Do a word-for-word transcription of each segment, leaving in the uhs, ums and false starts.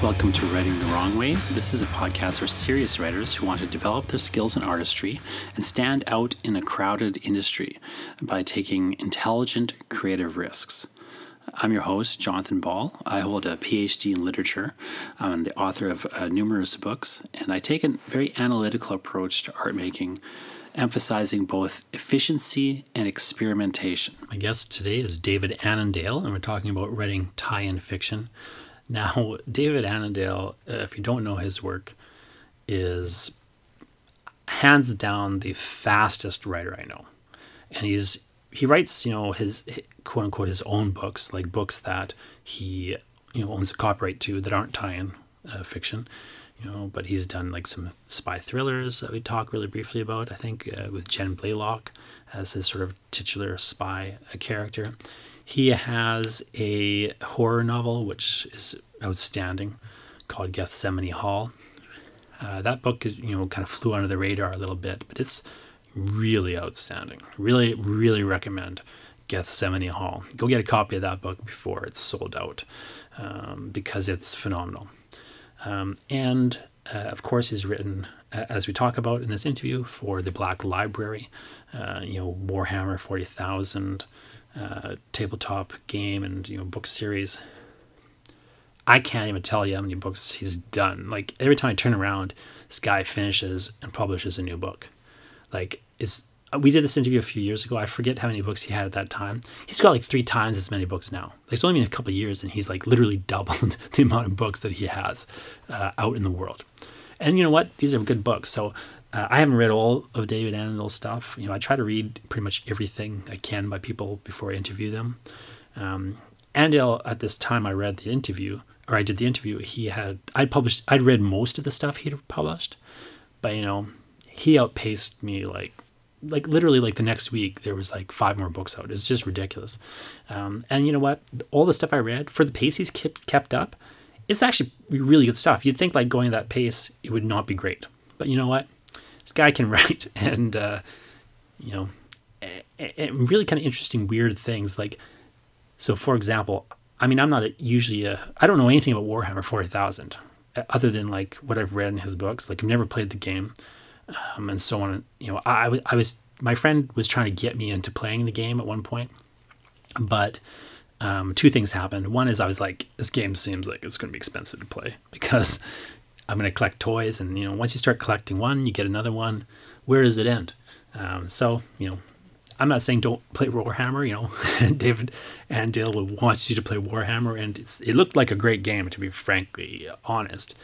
Welcome to Writing the Wrong Way. This is a podcast for serious writers who want to develop their skills in artistry and stand out in a crowded industry by taking intelligent, creative risks. I'm your host, Jonathan Ball. I hold a P H D in literature. I'm the author of uh, numerous books, and I take a very analytical approach to art making, emphasizing both efficiency and experimentation. My guest today is David Annandale, and we're talking about writing tie-in fiction. Now, David Annandale, if you don't know his work, is hands down the fastest writer I know. And he's he writes, you know, his quote-unquote his own books, like books that he, you know, owns the copyright to that aren't tie-in uh, fiction, you know, but he's done like some spy thrillers that we talk really briefly about, I think, uh, with Jen Blaylock as his sort of titular spy uh, character. He has a horror novel, which is outstanding, called Gethsemane Hall. Uh, that book, is, you know, kind of flew under the radar a little bit, but it's really outstanding. Really, really recommend Gethsemane Hall. Go get a copy of that book before it's sold out, um, because it's phenomenal. Um, and, uh, of course, he's written, uh, as we talk about in this interview, for the Black Library, uh, you know, Warhammer forty thousand, Uh, tabletop game and, you know, book series. I can't even tell you how many books he's done. Like, every time I turn around, this guy finishes and publishes a new book. Like, it's we did this interview a few years ago. I forget how many books he had at that time. He's got like three times as many books now. Like, it's only been a couple of years, and he's like literally doubled the amount of books that he has uh, out in the world. And you know what? These are good books. So Uh, I haven't read all of David Annandale's stuff. You know, I try to read pretty much everything I can by people before I interview them. Um, Annandale, at this time I read the interview, or I did the interview, he had, I'd published, I'd read most of the stuff he'd published, but, you know, he outpaced me like, like literally like the next week there was like five more books out. It's just ridiculous. Um, and you know what? All the stuff I read, for the pace he's kept, kept up, it's actually really good stuff. You'd think like going that pace, it would not be great. But you know what? This guy can write and, uh, you know, and really kind of interesting, weird things. Like, so for example, I mean, I'm not a, usually a, I don't know anything about Warhammer forty thousand other than like what I've read in his books. Like, I've never played the game, um, and so on. You know, I, I was, my friend was trying to get me into playing the game at one point, but um, two things happened. One is I was like, this game seems like it's going to be expensive to play because I'm going to collect toys, and, you know, once you start collecting one, you get another one. Where does it end? Um, so, you know, I'm not saying don't play Warhammer, you know. David Annandale would want you to play Warhammer, and it's, it looked like a great game, to be frankly honest.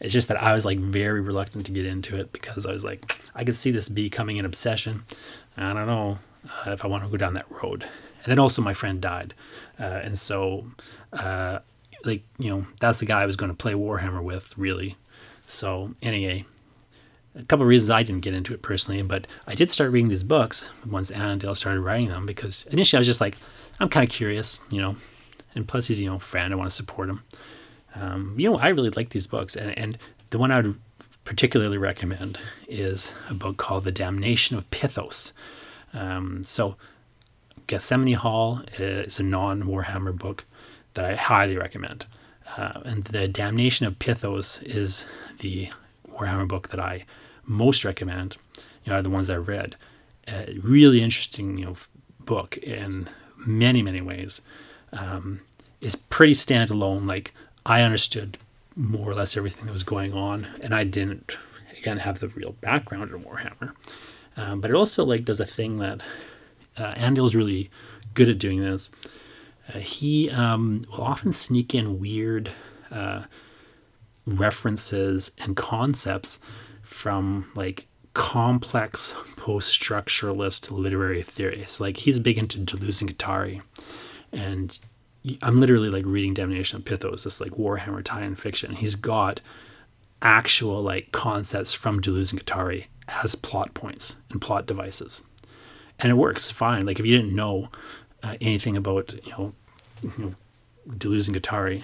It's just that I was, like, very reluctant to get into it because I was like, I could see this becoming an obsession. I don't know uh, if I want to go down that road. And then also my friend died. Uh, and so, uh, like, you know, that's the guy I was going to play Warhammer with, really. So anyway, a couple of reasons I didn't get into it personally, but I did start reading these books once Annandale started writing them, because initially I was just like, I'm kind of curious, you know, and plus he's, you know, a friend, I want to support him. Um, you know, I really like these books, and, and the one I would particularly recommend is a book called The Damnation of Pythos. Um, so Gethsemane Hall is a non-Warhammer book that I highly recommend. Uh, and The Damnation of Pythos is the Warhammer book that I most recommend, you know, out of the ones I've read. Uh, really interesting, you know, book in many, many ways. Um, it's pretty standalone. Like, I understood more or less everything that was going on, and I didn't, again, have the real background in Warhammer. Um, but it also, like, does a thing that uh, Annandale's really good at doing this. Uh, he um, will often sneak in weird uh, references and concepts from like complex post-structuralist literary theory. So like, he's big into Deleuze and Guattari, and I'm literally like reading Damnation of Pythos, this like Warhammer tie-in fiction. He's got actual like concepts from Deleuze and Guattari as plot points and plot devices, and it works fine. Like, if you didn't know Uh, anything about, you know, you know, Deleuze and Guattari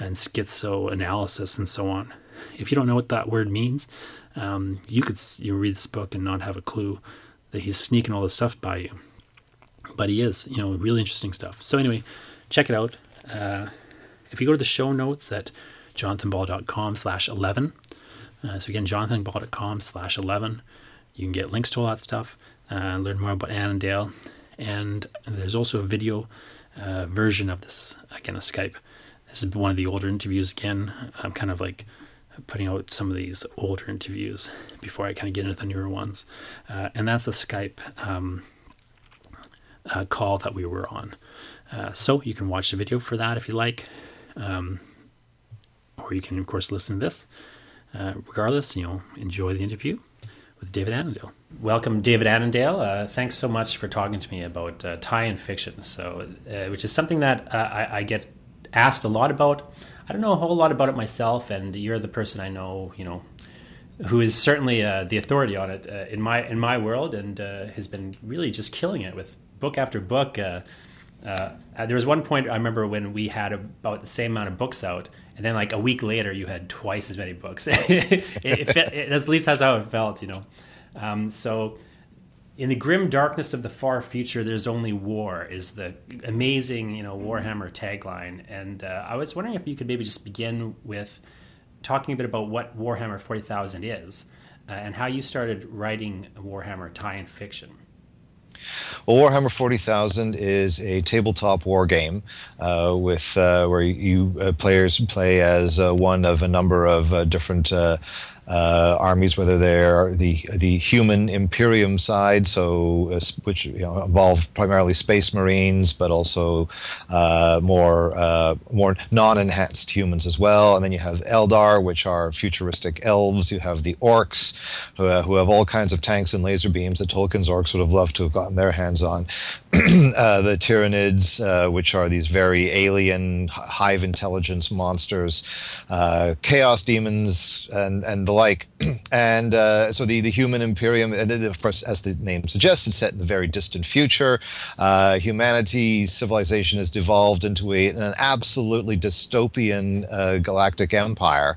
and schizoanalysis and so on, if you don't know what that word means, um, you could you read this book and not have a clue that he's sneaking all this stuff by you. But he is, you know, really interesting stuff. So anyway, check it out. Uh, if you go to the show notes at jonathan ball dot com slash eleven. Uh, so again, jonathan ball dot com slash eleven. You can get links to all that stuff, uh, learn more about Annandale. And there's also a video uh, version of this, again, a Skype. This is one of the older interviews again. I'm kind of like putting out some of these older interviews before I kind of get into the newer ones. Uh, and that's a Skype um, uh, call that we were on. Uh, so you can watch the video for that if you like. Um, or you can, of course, listen to this. Uh, regardless, you know, enjoy the interview with David Annandale. Welcome, David Annandale. Uh, thanks so much for talking to me about uh, tie and fiction, so uh, which is something that uh, I, I get asked a lot about. I don't know a whole lot about it myself, and you're the person I know, you know, who is certainly uh, the authority on it uh, in my in my world, and uh, has been really just killing it with book after book. Uh, uh, there was one point I remember when we had about the same amount of books out, and then like a week later you had twice as many books. it, it, it, that's at least that's how it felt, you know. Um, so in the grim darkness of the far future, there's only war is the amazing, you know, Warhammer tagline. And uh, I was wondering if you could maybe just begin with talking a bit about what Warhammer forty thousand is uh, and how you started writing Warhammer tie-in fiction. Well, Warhammer forty thousand is a tabletop war game uh, with uh, where you uh, players play as uh, one of a number of uh, different uh, Uh, armies, whether they're the the human Imperium side, so uh, which you know, involve primarily Space Marines, but also uh, more uh, more non-enhanced humans as well. And then you have Eldar, which are futuristic elves. You have the Orcs, uh, who have all kinds of tanks and laser beams that Tolkien's Orcs would have loved to have gotten their hands on. uh, the Tyranids, uh, which are these very alien hive intelligence monsters, uh, Chaos Demons, and and the like. And uh, so the, the human Imperium, and of course, as the name suggests, it's set in the very distant future. Uh, humanity, civilization has devolved into a, an absolutely dystopian uh, galactic empire.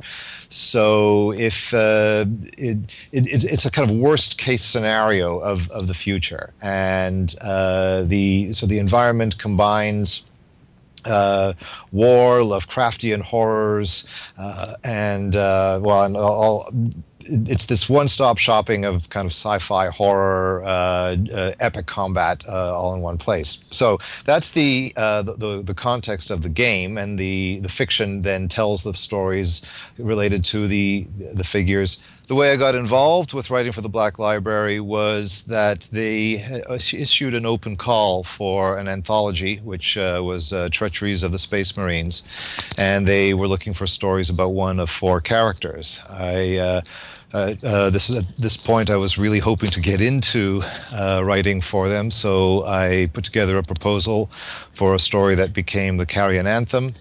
So if uh, it, it, it's a kind of worst case scenario of, of the future. And uh, the so the environment combines Uh, war, Lovecraftian horrors, uh, and uh, well, and all. It's this one-stop shopping of kind of sci-fi, horror, uh, uh, epic combat, uh, all in one place. So that's the, uh, the, the the context of the game, and the the fiction then tells the stories related to the the figures. The way I got involved with writing for the Black Library was that they issued an open call for an anthology, which uh, was uh, Treacheries of the Space Marines, and they were looking for stories about one of four characters. I uh, Uh, uh, this is at this point I was really hoping to get into uh, writing for them, so I put together a proposal for a story that became the Carrion Anthem.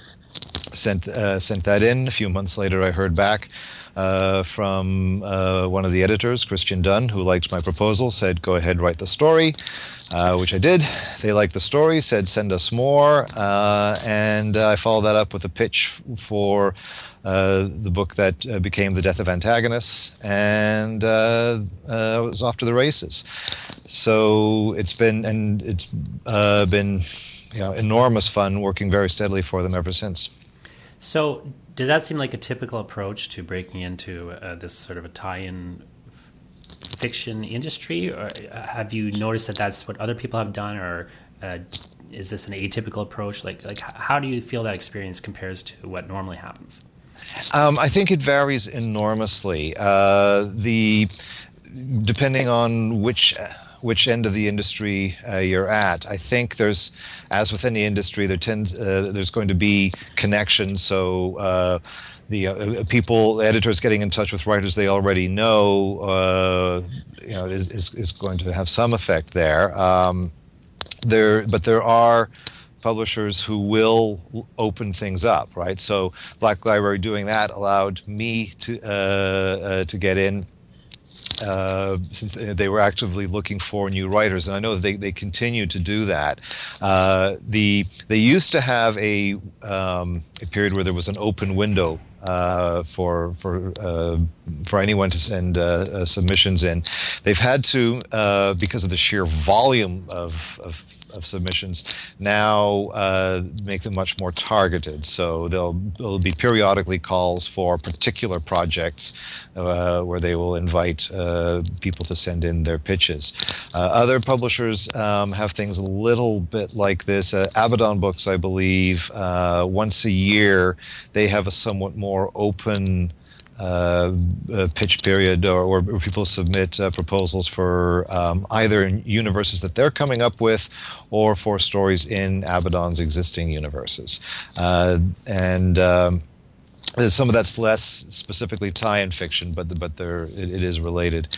Sent uh, sent that in. A few months later, I heard back uh, from uh, one of the editors, Christian Dunn, who liked my proposal. Said, "Go ahead, write the story," uh, which I did. They liked the story. Said, "Send us more," uh, and uh, I followed that up with a pitch for uh, the book that uh, became The Death of Antagonists, and uh, uh, I was off to the races. So it's been and it's uh, been. You know, enormous fun working very steadily for them ever since. So does that seem like a typical approach to breaking into uh, this sort of a tie-in f- fiction industry? Or have you noticed that that's what other people have done? Or uh, is this an atypical approach? Like, like, how do you feel that experience compares to what normally happens? Um, I think it varies enormously. Uh, the depending on which... Uh, which end of the industry uh, you're at. I think there's, as with any industry, there tends uh, there's going to be connections. So uh, the uh, people, editors getting in touch with writers they already know, uh, you know, is, is is going to have some effect there. Um, there, but there are publishers who will open things up, right? So Black Library doing that allowed me to uh, uh, to get in. Uh, since they were actively looking for new writers, and I know they they continue to do that. Uh, the they used to have a um, a period where there was an open window uh, for for uh, for anyone to send uh, uh, submissions in. They've had to, uh, because of the sheer volume of of, of submissions, now uh, make them much more targeted. So there'll there'll be periodically calls for particular projects uh, where they will invite uh, people to send in their pitches. Uh, other publishers um, have things a little bit like this. Uh, Abaddon Books, I believe, uh, once a year they have a somewhat more open uh, uh, pitch period, or where people submit uh, proposals for um, either universes that they're coming up with, or for stories in Abaddon's existing universes, uh, and. Um, Some of that's less specifically tie-in fiction, but the, but there it, it is related,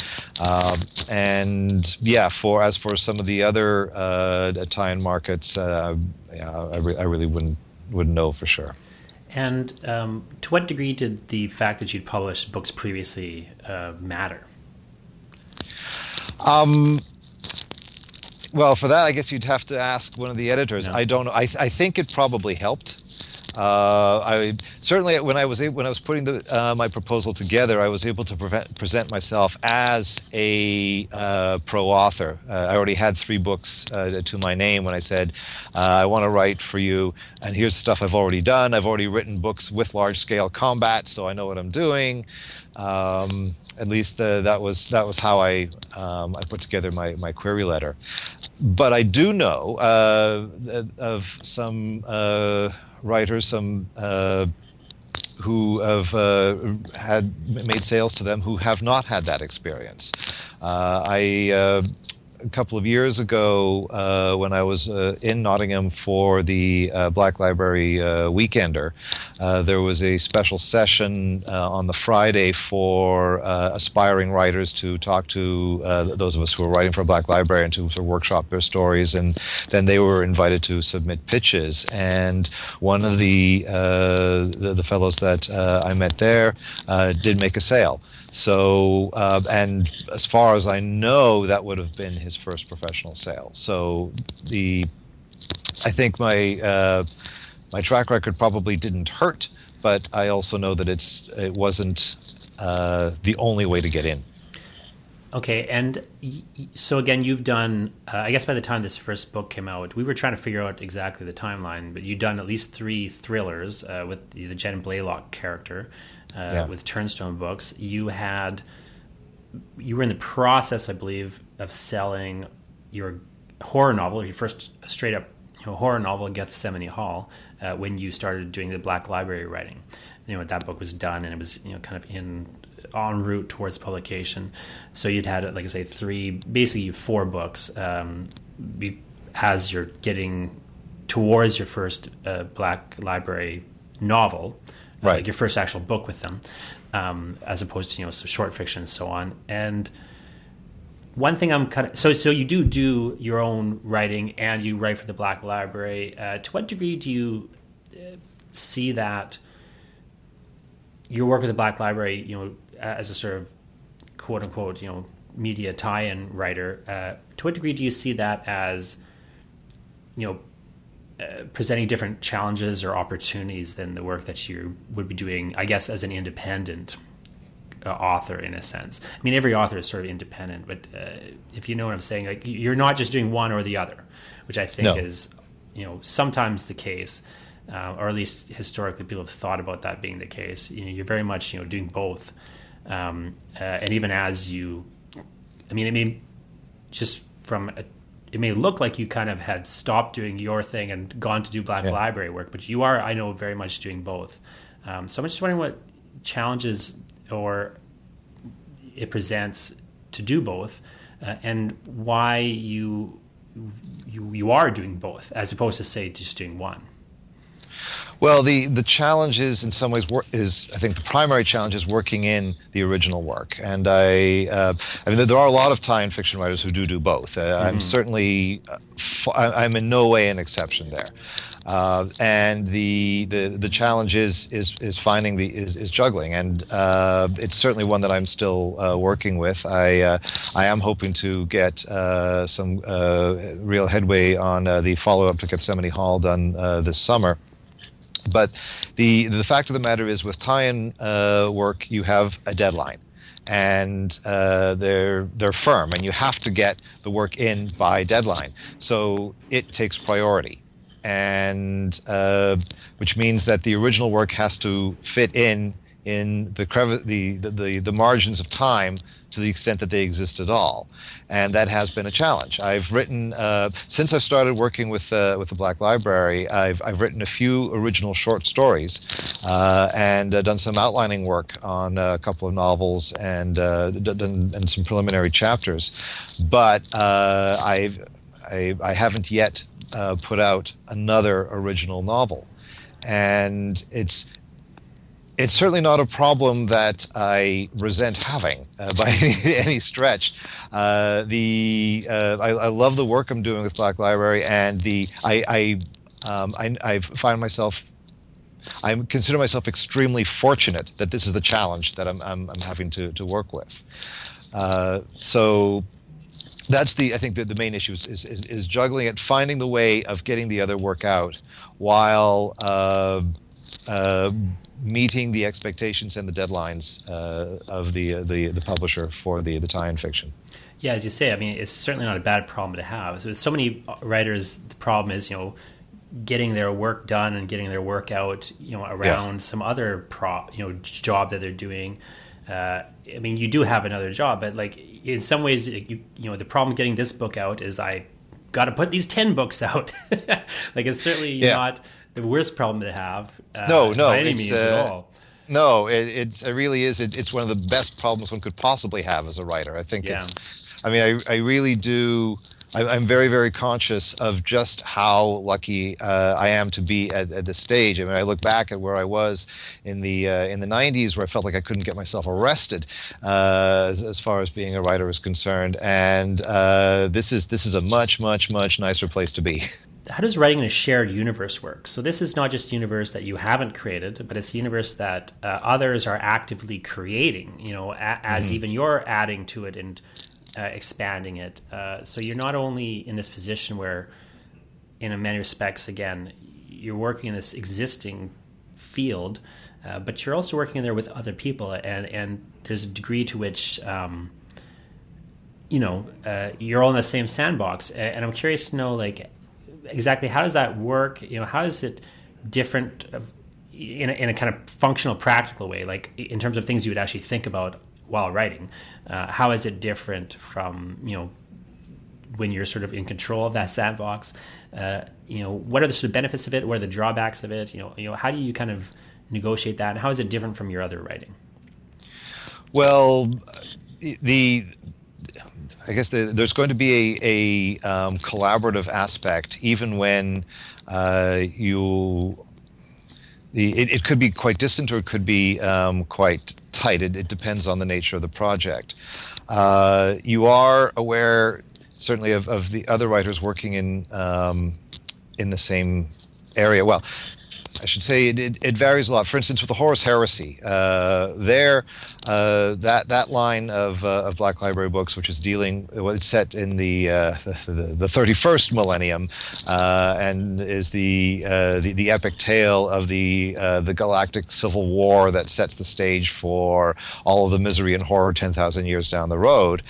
um, and yeah. For as for some of the other uh, tie-in markets, uh, yeah, I, re- I really wouldn't wouldn't know for sure. And um, to what degree did the fact that you'd published books previously uh, matter? Um. Well, for that, I guess you'd have to ask one of the editors. No. I don't know. I I think it probably helped. Uh, I certainly when I was able, when I was putting the, uh, my proposal together, I was able to prevent, present myself as a uh, pro-author. Uh, I already had three books uh, to my name when I said uh, I want to write for you, and here's stuff I've already done. I've already written books with large-scale combat, so I know what I'm doing. Um, at least the, that was that was how I um, I put together my, my query letter. But I do know uh, of some. Uh, Writers, some uh, who have uh, had made sales to them, who have not had that experience. Uh, I uh, a couple of years ago, uh, when I was uh, in Nottingham for the uh, Black Library uh, Weekender, uh, there was a special session uh, on the Friday for uh, aspiring writers to talk to uh, those of us who were writing for Black Library and to sort of workshop their stories, and then they were invited to submit pitches. And one of the uh, the, the fellows that uh, I met there uh, did make a sale. So, uh, and as far as I know, that would have been his first professional sale. So, the I think my uh, my track record probably didn't hurt, but I also know that it's it wasn't uh, the only way to get in. Okay, and y- so again, you've done. Uh, I guess by the time this first book came out, we were trying to figure out exactly the timeline. But you've done at least three thrillers uh, with the, the Jen Blaylock character. Uh, yeah. With Turnstone Books, you had you were in the process, I believe, of selling your horror novel, your first straight up you know, horror novel, Gethsemane Hall, uh, when you started doing the Black Library writing. You know, that book was done, and it was you know kind of in en route towards publication. So you'd had, like I say, three, basically four books um, be, as you're getting towards your first uh, Black Library novel. Right. Like your first actual book with them, um, as opposed to you know some short fiction and so on. And one thing I'm kind of so so you do do your own writing and you write for the Black Library. Uh, to what degree do you see that your work with the Black Library, you know, as a sort of quote unquote you know media tie-in writer? Uh, to what degree do you see that as you know? Uh, presenting different challenges or opportunities than the work that you would be doing, I guess, as an independent uh, author, in a sense. I mean, every author is sort of independent, but uh, if you know what I'm saying, like you're not just doing one or the other, which I think no. is, you know, sometimes the case, uh, or at least historically people have thought about that being the case. You know, you're very much, you know, doing both, um, uh, and even as you, I mean, I mean, just from a it may look like you kind of had stopped doing your thing and gone to do Black yeah. Library work, but you are, I know, very much doing both. Um, so I'm just wondering what challenges or it presents to do both, uh, and why you, you you are doing both as opposed to, say, just doing one. Well, the, the challenge is, in some ways, is I think the primary challenge is working in the original work. And I, uh, I mean, there are a lot of tie-in fiction writers who do do both. Uh, mm-hmm. I'm certainly, I'm in no way an exception there. Uh, and the, the the challenge is is is finding the is, is juggling, and uh, it's certainly one that I'm still uh, working with. I uh, I am hoping to get uh, some uh, real headway on uh, the follow up to Gethsemane Hall done uh, this summer. But the the fact of the matter is, with tie-in uh, work, you have a deadline, and uh, they're they're firm, and you have to get the work in by deadline. So it takes priority, and uh, which means that the original work has to fit in in the, crev- the the the the margins of time, to the extent that they exist at all. And that has been a challenge. I've written, uh, since I've started working with uh, with the Black Library, I've I've written a few original short stories uh, and uh, done some outlining work on a couple of novels and uh, done, and some preliminary chapters. But uh, I've, I, I haven't yet uh, put out another original novel. And it's... It's certainly not a problem that I resent having uh, by any, any stretch. Uh, the uh, I, I love the work I'm doing with Black Library, and the I I um, I, I find myself I consider myself extremely fortunate that this is the challenge that I'm I'm, I'm having to, to work with. Uh, so that's the I think the, the main issue is, is is juggling it, finding the way of getting the other work out while. Uh, uh, Meeting the expectations and the deadlines uh, of the, uh, the the publisher for the the tie-in fiction. Yeah, as you say, I mean, it's certainly not a bad problem to have. So with so many writers, the problem is, you know, getting their work done and getting their work out, you know, around yeah. some other pro, you know, job that they're doing. Uh, I mean, you do have another job, but like in some ways, you you know, the problem getting this book out is I got to put these ten books out. Like it's certainly yeah. not. The worst problem to have. Uh, no, no, by any means uh, at all. No, it, it's, it really is. It, it's one of the best problems one could possibly have as a writer. I think yeah. it's. I mean, I, I really do. I, I'm very, very conscious of just how lucky uh, I am to be at, at this stage. I mean, I look back at where I was in the uh, in the nineties, where I felt like I couldn't get myself arrested uh, as, as far as being a writer is concerned. And uh, this is this is a much, much, much nicer place to be. How does writing in a shared universe work? So this is not just a universe that you haven't created, but it's a universe that uh, others are actively creating, you know, a- as mm-hmm. even you're adding to it and uh, expanding it. Uh, so you're not only in this position where, in many respects, again, you're working in this existing field, uh, but you're also working in there with other people. And, and there's a degree to which... Um, you know, uh, you're all in the same sandbox. And I'm curious to know, like, exactly how does that work? You know, how is it different in a, in a kind of functional, practical way, like in terms of things you would actually think about while writing? Uh, how is it different from, you know, when you're sort of in control of that sandbox? Uh, you know, what are the sort of benefits of it? What are the drawbacks of it? You know, you know, how do you kind of negotiate that? And how is it different from your other writing? Well, the... I guess the, there's going to be a, a um, collaborative aspect, even when uh, you the, it, it could be quite distant or it could be um, quite tight. It, it depends on the nature of the project. Uh, you are aware, certainly, of, of the other writers working in um, in the same area. Well, I should say it, it, it varies a lot. For instance, with the Horus Heresy, uh, there, uh, that that line of uh, of Black Library books, which is dealing, well, it's set in the uh, the, the thirty-first millennium, uh, and is the, uh, the the epic tale of the uh, the galactic civil war that sets the stage for all of the misery and horror ten thousand years down the road.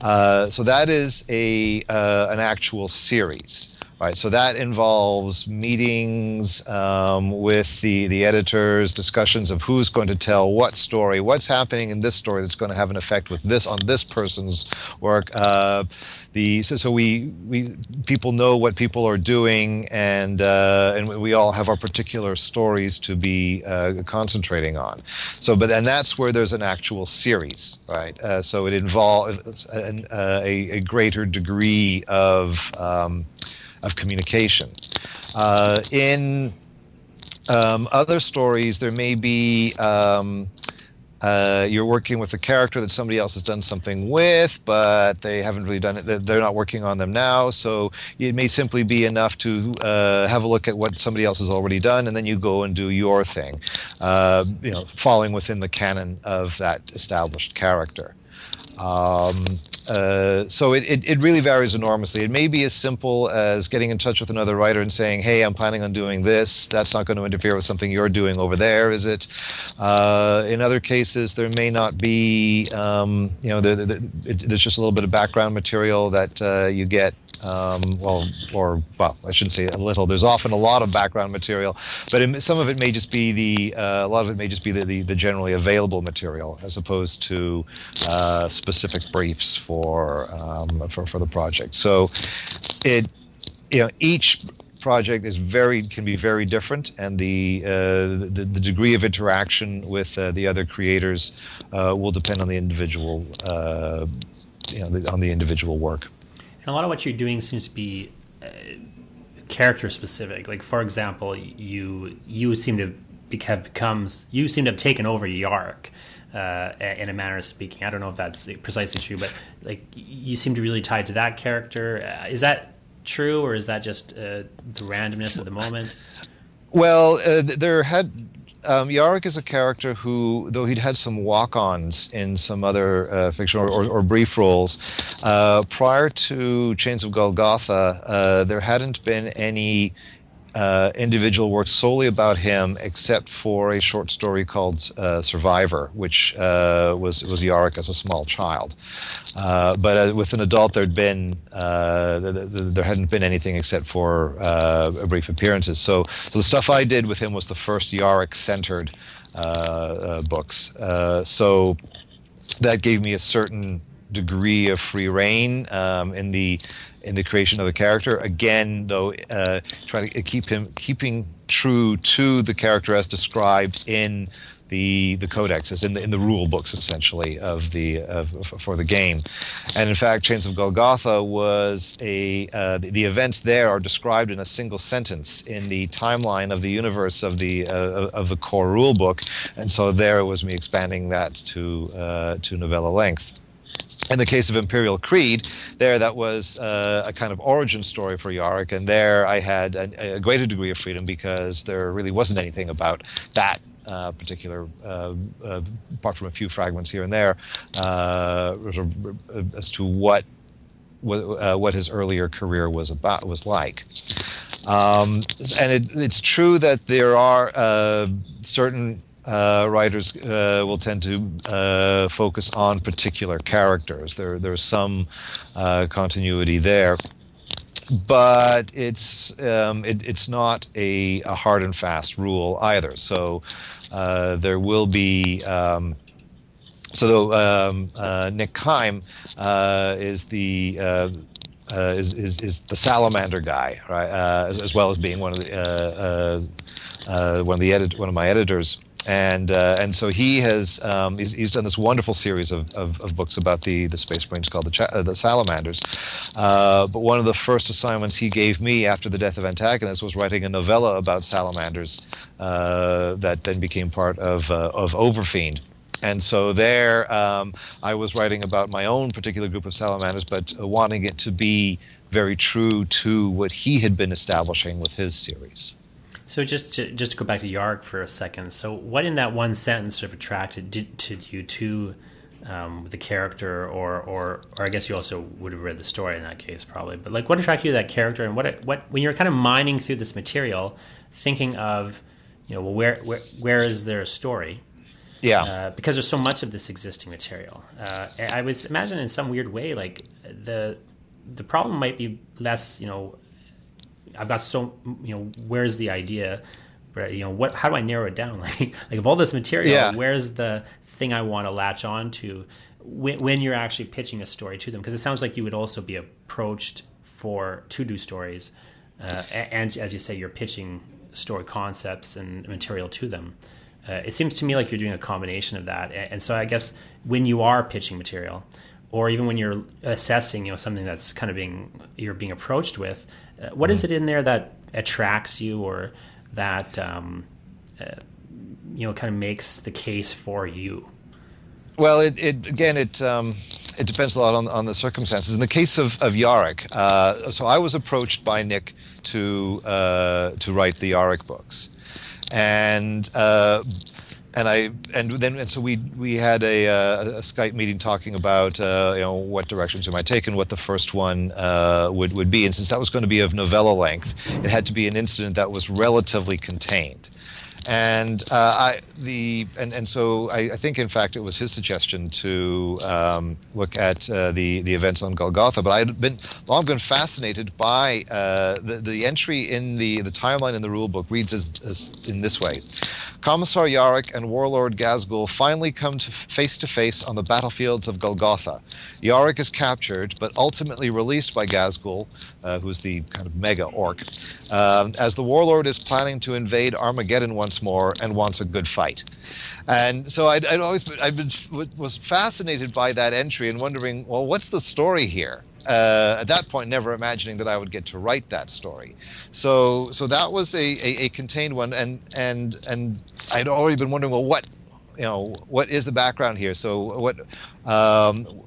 Uh, so that is a uh, an actual series. Right, so that involves meetings um, with the, the editors, discussions of who's going to tell what story, what's happening in this story that's going to have an effect with this on this person's work. Uh, the so, so we we people know what people are doing, and uh, and we all have our particular stories to be uh, concentrating on. So, but and that's where there's an actual series, right? Uh, so it involves an, uh, a a greater degree of um, of communication. Uh, in um, other stories, there may be um, uh, you're working with a character that somebody else has done something with, but they haven't really done it. They're not working on them now, so it may simply be enough to uh, have a look at what somebody else has already done, and then you go and do your thing, uh, you know, falling within the canon of that established character. Um, uh, so it, it, it really varies enormously. It may be as simple as getting in touch with another writer and saying, hey, I'm planning on doing this. That's not going to interfere with something you're doing over there, is it? Uh, in other cases, there may not be, um, you know, the, the, the, it, there's just a little bit of background material that uh, you get. Um, well, or well, I shouldn't say a little. There's often a lot of background material, but in, some of it may just be the uh, a lot of it may just be the, the, the generally available material, as opposed to uh, specific briefs for um, for for the project. So, it you know each project is very can be very different, and the uh, the, the degree of interaction with uh, the other creators uh, will depend on the individual uh, you know the, on the individual work. A lot of what you're doing seems to be uh, character specific. Like, for example, you you seem to be, have become you seem to have taken over Yarrick uh, in a manner of speaking. I don't know if that's precisely true, but like you seem to be really tied to that character. Uh, is that true, or is that just uh, the randomness of the moment? Well, uh, there had. Um, Yarrick is a character who, though he'd had some walk-ons in some other uh, fiction or, or, or brief roles, uh, prior to Chains of Golgotha, uh, there hadn't been any uh, individual work solely about him except for a short story called uh, Survivor, which uh, was was Yarrick as a small child. Uh, but uh, with an adult, there'd been uh, th- th- there hadn't been anything except for uh, brief appearances. So, so the stuff I did with him was the first Yarrick-centered uh, uh, books. Uh, so that gave me a certain degree of free reign um, in the in the creation of the character. Again, though, uh, trying to keep him keeping true to the character as described in the the codexes, in the in the rule books, essentially, of the of for the game. And in fact, Chains of Golgotha was a uh, the, the events there are described in a single sentence in the timeline of the universe of the uh, of the core rule book. And so there was me expanding that to uh, to novella length. In the case of Imperial Creed, there that was uh, a kind of origin story for Yarrick, and there I had a, a greater degree of freedom because there really wasn't anything about that uh, particular, uh, uh, apart from a few fragments here and there, uh, as to what uh, what his earlier career was about was like. Um, and it, it's true that there are uh, certain. Uh, writers uh, will tend to uh, focus on particular characters. There, there's some uh, continuity there, but it's um, it, it's not a, a hard and fast rule either. So uh, there will be. Um, so though um, uh, Nick Kyme uh, is the. Uh, Uh, is, is is the salamander guy, right? Uh, as, as well as being one of the uh, uh, uh, one of the edit one of my editors, and uh, and so he has um, he's, he's done this wonderful series of, of, of books about the, the Space Marines called the Ch- uh, the Salamanders. Uh, but one of the first assignments he gave me after the death of Antagonists was writing a novella about salamanders uh, that then became part of uh, of Overfiend. And so there, um, I was writing about my own particular group of salamanders, but uh, wanting it to be very true to what he had been establishing with his series. So just to, just to go back to Yarrick for a second. So what in that one sentence sort of attracted did, to you to um, the character, or, or or I guess you also would have read the story in that case probably. But like, what attracted you to that character, and what what when you're kind of mining through this material, thinking of, you know, well, where where, where is there a story? Yeah, uh, because there's so much of this existing material. Uh, I would imagine, in some weird way, like the the problem might be less, you know, I've got so, you know, where's the idea, but you know, what? How do I narrow it down? Like, like of all this material, yeah. Where's the thing I want to latch on to when, when you're actually pitching a story to them? Because it sounds like you would also be approached for to do stories, uh, and as you say, you're pitching story concepts and material to them. Uh, it seems to me like you're doing a combination of that. And so I guess when you are pitching material, or even when you're assessing, you know, something that's kind of being, you're being approached with, uh, what mm. is it in there that attracts you, or that, um, uh, you know, kind of makes the case for you? Well, it, it again, it um, it depends a lot on on the circumstances. In the case of of Yarrick, uh, so I was approached by Nick to uh, to write the Yarrick books. And uh, And I and then and so we we had a, a Skype meeting talking about uh, you know what directions we might take and what the first one uh, would would be. And since that was going to be of novella length, it had to be an incident that was relatively contained. And uh, I the and, and so I, I think in fact it was his suggestion to um, look at uh, the the events on Golgotha. But I had been long been fascinated by uh, the the entry in the the timeline in the rule book reads as, as in this way: Commissar Yarrick and Warlord Ghazghkull finally come to face to face on the battlefields of Golgotha. Yarrick is captured, but ultimately released by Ghazghkull, uh, who's the kind of mega orc, um, as the warlord is planning to invade Armageddon once more and wants a good fight. And so I'd, I'd always been, I'd been was fascinated by that entry and wondering, well, what's the story here? Uh, at that point, never imagining that I would get to write that story. So, so that was a, a, a contained one, and and and I'd already been wondering, well, what, you know, what is the background here? So what, um,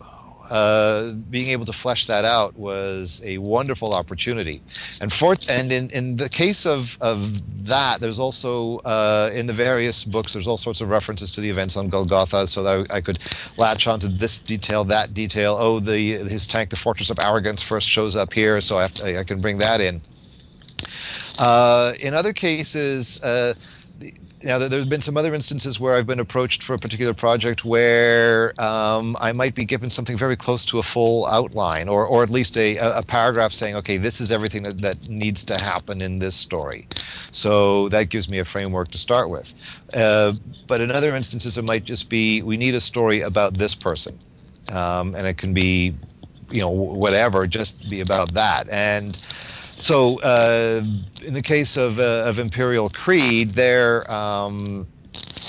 uh, being able to flesh that out was a wonderful opportunity. And for, and in, in the case of, of that, there's also, uh, in the various books, there's all sorts of references to the events on Golgotha, so that I, I could latch onto this detail, that detail. Oh, the his tank, the Fortress of Arrogance, first shows up here, so I, have to, I can bring that in. Uh, in other cases... Uh, Now, there's been some other instances where I've been approached for a particular project where um, I might be given something very close to a full outline, or, or at least a, a paragraph saying, okay, this is everything that, that needs to happen in this story. So that gives me a framework to start with. Uh, but in other instances, it might just be, we need a story about this person. Um, and it can be, you know, whatever, just be about that. And... So, uh, in the case of uh, of Imperial Creed, there um,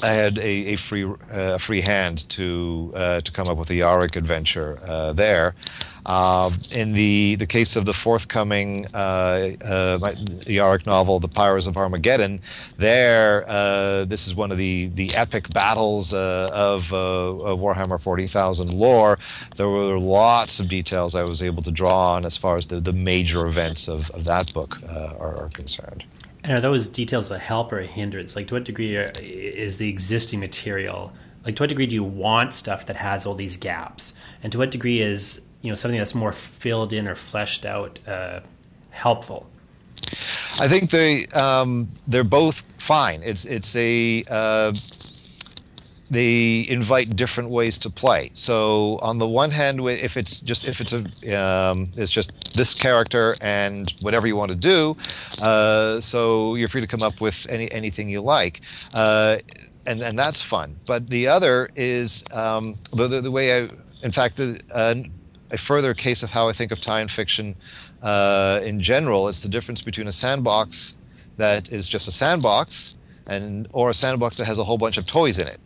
I had a, a free uh, free hand to uh, to come up with a Yarrick adventure uh, there. Uh, in the, the case of the forthcoming uh, uh, Yarrick novel, The Pyres of Armageddon, there uh, this is one of the, the epic battles uh, of, uh, of Warhammer forty thousand lore. There were lots of details I was able to draw on as far as the, the major events of, of that book uh, are, are concerned. And are those details a help or a hindrance? Like, to what degree are, is the existing material, like to what degree do you want stuff that has all these gaps? And to what degree is you know, something that's more filled in or fleshed out, uh, helpful? I think they, um, they're both fine. It's, it's a, uh, they invite different ways to play. So on the one hand, if it's just, if it's a, um, it's just this character and whatever you want to do, uh, so you're free to come up with any, anything you like. Uh, and, and that's fun. But the other is, um, the, the, the way I, in fact, the, uh, a further case of how I think of tie-in fiction uh, in general. It's the difference between a sandbox that is just a sandbox and or a sandbox that has a whole bunch of toys in it,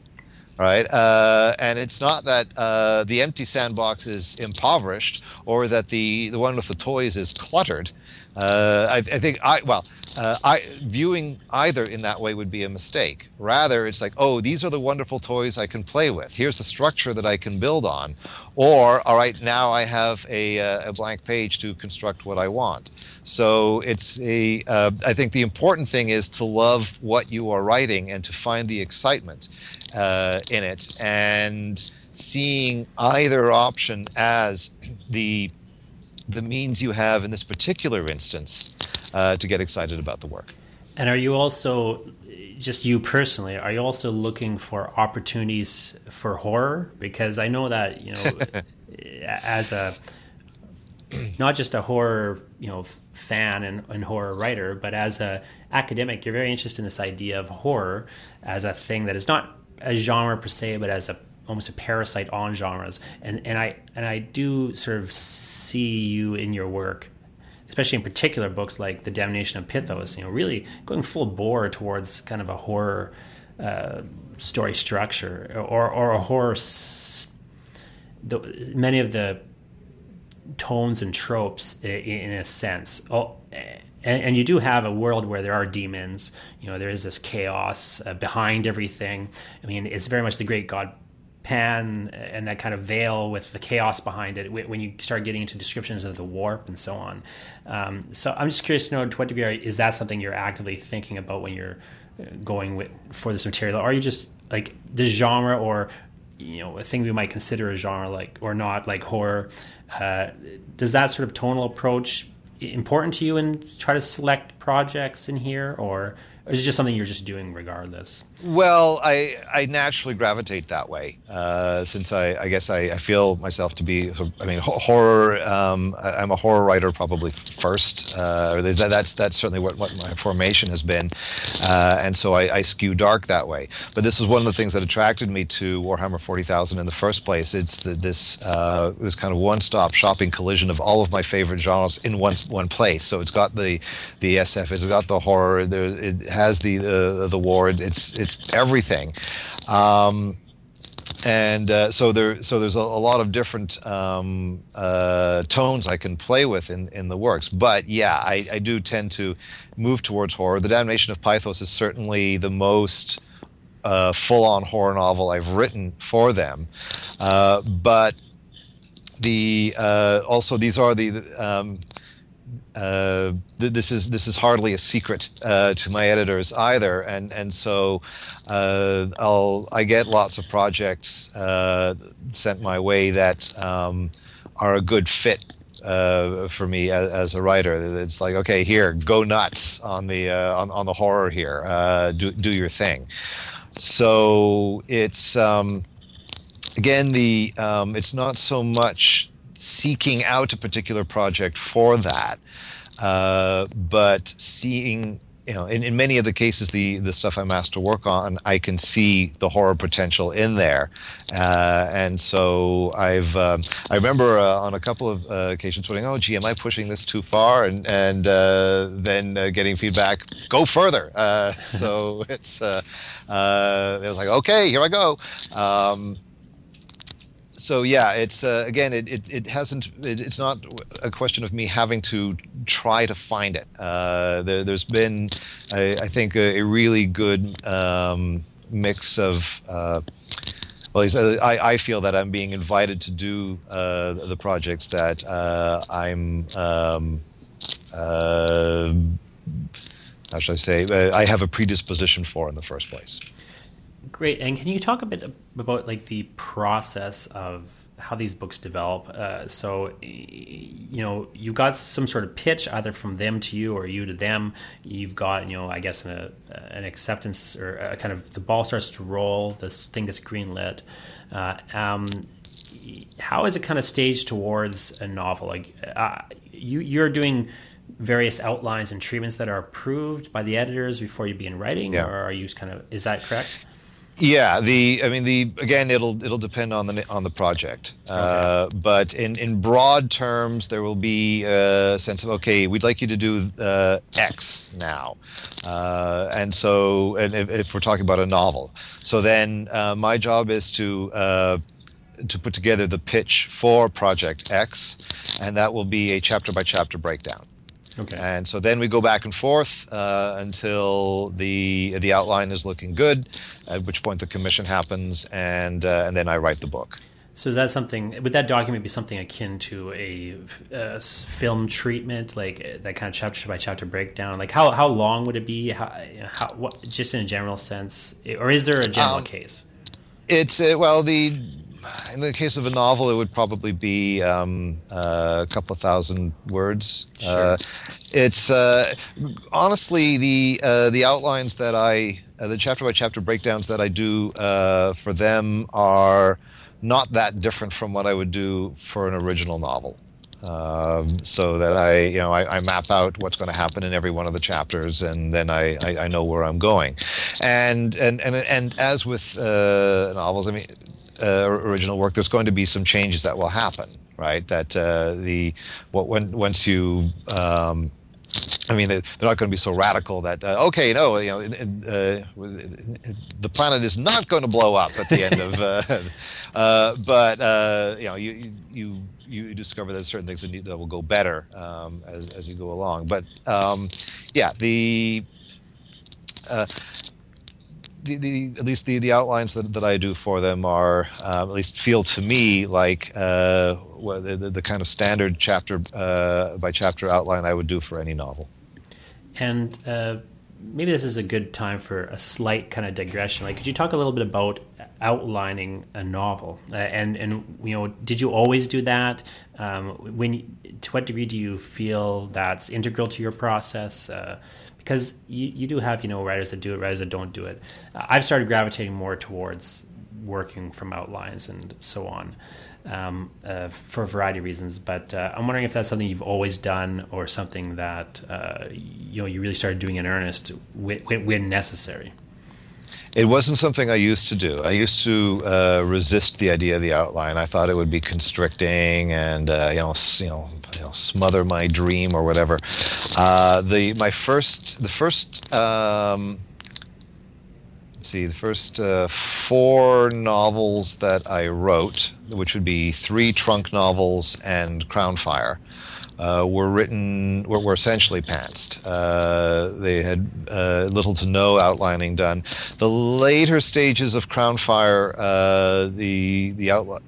right? Uh, and it's not that uh, the empty sandbox is impoverished or that the, the one with the toys is cluttered. Uh, I, I think, I well, uh, I viewing either in that way would be a mistake. Rather, it's like, oh, these are the wonderful toys I can play with. Here's the structure that I can build on. Or, all right, now I have a, uh, a blank page to construct what I want. So it's a. Uh, I think the important thing is to love what you are writing and to find the excitement uh, in it. And seeing either option as the... the means you have in this particular instance uh, to get excited about the work. And are you also, just you personally, are you also looking for opportunities for horror? Because I know that, you know, as a, not just a horror, you know, fan and, and horror writer, but as a academic, you're very interested in this idea of horror as a thing that is not a genre per se, but as a almost a parasite on genres. And, and I and I do sort of see you in your work, especially in particular books like The Damnation of Pythos, you know, really going full bore towards kind of a horror uh, story structure or, or a horror... S- the, many of the tones and tropes in, in a sense. Oh, and, and you do have a world where there are demons, you know, there is this chaos uh, behind everything. I mean, it's very much the great god... Pan and that kind of veil with the chaos behind it when you start getting into descriptions of the warp and so on. Um, so I'm just curious to know, to what degree is that something you're actively thinking about when you're going with, for this material? Or are you just like this genre, or you know, a thing we might consider a genre, like or not, like horror. Uh, does that sort of tonal approach important to you in try to select projects in here, or is it just something you're just doing regardless? Well, I I naturally gravitate that way, uh, since I, I guess I, I feel myself to be. I mean, horror. Um, I, I'm a horror writer probably first. Uh, that, that's that's certainly what, what my formation has been, uh, and so I, I skew dark that way. But this is one of the things that attracted me to Warhammer forty thousand in the first place. It's the, this uh, this kind of one-stop shopping collision of all of my favorite genres in one one place. So it's got the the S F, it's got the horror, there, it has the the, the war. It's it's It's everything, um, and uh, so there. So there's a, a lot of different um, uh, tones I can play with in, in the works. But yeah, I, I do tend to move towards horror. The Damnation of Pythos is certainly the most uh, full-on horror novel I've written for them, uh, but the uh, also these are the. the um, Uh, th- this is this is hardly a secret uh, to my editors either, and and so uh, I'll I get lots of projects uh, sent my way that um, are a good fit uh, for me as, as a writer. It's like, okay, here, go nuts on the uh, on on the horror here, uh, do do your thing. So it's um, again the um, it's not so much seeking out a particular project for that, uh, but seeing, you know, in, in many of the cases, the, the stuff I'm asked to work on, I can see the horror potential in there, uh, and so I've um, I remember uh, on a couple of uh, occasions wondering, oh gee, am I pushing this too far? And and uh, then uh, getting feedback, go further. Uh, so it's uh, uh, it was like, okay, here I go. Um, So yeah, it's uh, again, it, it, it hasn't. It, it's not a question of me having to try to find it. Uh, there, there's been, I, I think, a, a really good um, mix of. Uh, well, I, I feel that I'm being invited to do uh, the projects that uh, I'm. Um, uh, how should I say? I have a predisposition for in the first place. Great. And can you talk a bit about like the process of how these books develop? Uh, so, you know, you got some sort of pitch either from them to you or you to them. You've got, you know, I guess an, a, an acceptance or a kind of the ball starts to roll, this thing gets greenlit. Uh, um, how is it kind of staged towards a novel? Like uh, you, you're doing various outlines and treatments that are approved by the editors before you begin writing, yeah. Or are you kind of, is that correct? Yeah, the I mean the again it'll it'll depend on the on the project, okay. uh, but in, in broad terms there will be a sense of okay, we'd like you to do uh, X now, uh, and so and if, if we're talking about a novel, so then uh, my job is to. Uh, to put together the pitch for Project X, and that will be a chapter by chapter breakdown. Okay. And so then we go back and forth uh, until the the outline is looking good, at which point the commission happens, and uh, and then I write the book. So is that something? Would that document be something akin to a, a film treatment, like that kind of chapter by chapter breakdown? Like how, how long would it be? How, how what? Just in a general sense, or is there a general um, case? It's uh, well the. In the case of a novel, it would probably be um, uh, a couple of thousand words. Sure. Uh, it's uh, honestly the uh, the outlines that I, uh, the chapter by chapter breakdowns that I do uh, for them are not that different from what I would do for an original novel. Um, so that I, you know, I, I map out what's going to happen in every one of the chapters, and then I, I, I know where I'm going. And and and and as with uh, novels, I mean. Uh, original work, there's going to be some changes that will happen, right? That uh, the what when once you, um, I mean, they're not going to be so radical that uh, okay, no, you know, uh, the planet is not going to blow up at the end of, uh, uh, but uh, you know, you you you discover that certain things that, need, that will go better um, as as you go along. But um, yeah, the. Uh, The, the, at least the, the outlines that, that I do for them are uh, at least feel to me like uh, the, the, the kind of standard chapter uh, by chapter outline I would do for any novel. And uh, maybe this is a good time for a slight kind of digression. Like, could you talk a little bit about outlining a novel? Uh, and, and, you know, did you always do that? Um, when, to what degree do you feel that's integral to your process? Uh, because you, you do have, you know, writers that do it, writers that don't do it. Uh, I've started gravitating more towards working from outlines and so on, um, uh, for a variety of reasons. But uh, I'm wondering if that's something you've always done, or something that uh, you know you really started doing in earnest when, when necessary. It wasn't something I used to do. I used to uh, resist the idea of the outline. I thought it would be constricting and uh, you know, you know, you know, smother my dream or whatever. Uh, the my first the first. Um, see the first uh, four novels that I wrote, which would be three trunk novels and Crown Fire, uh, were written were, were essentially pantsed. Uh, they had uh, little to no outlining done. The later stages of Crown Fire, uh, the the outli-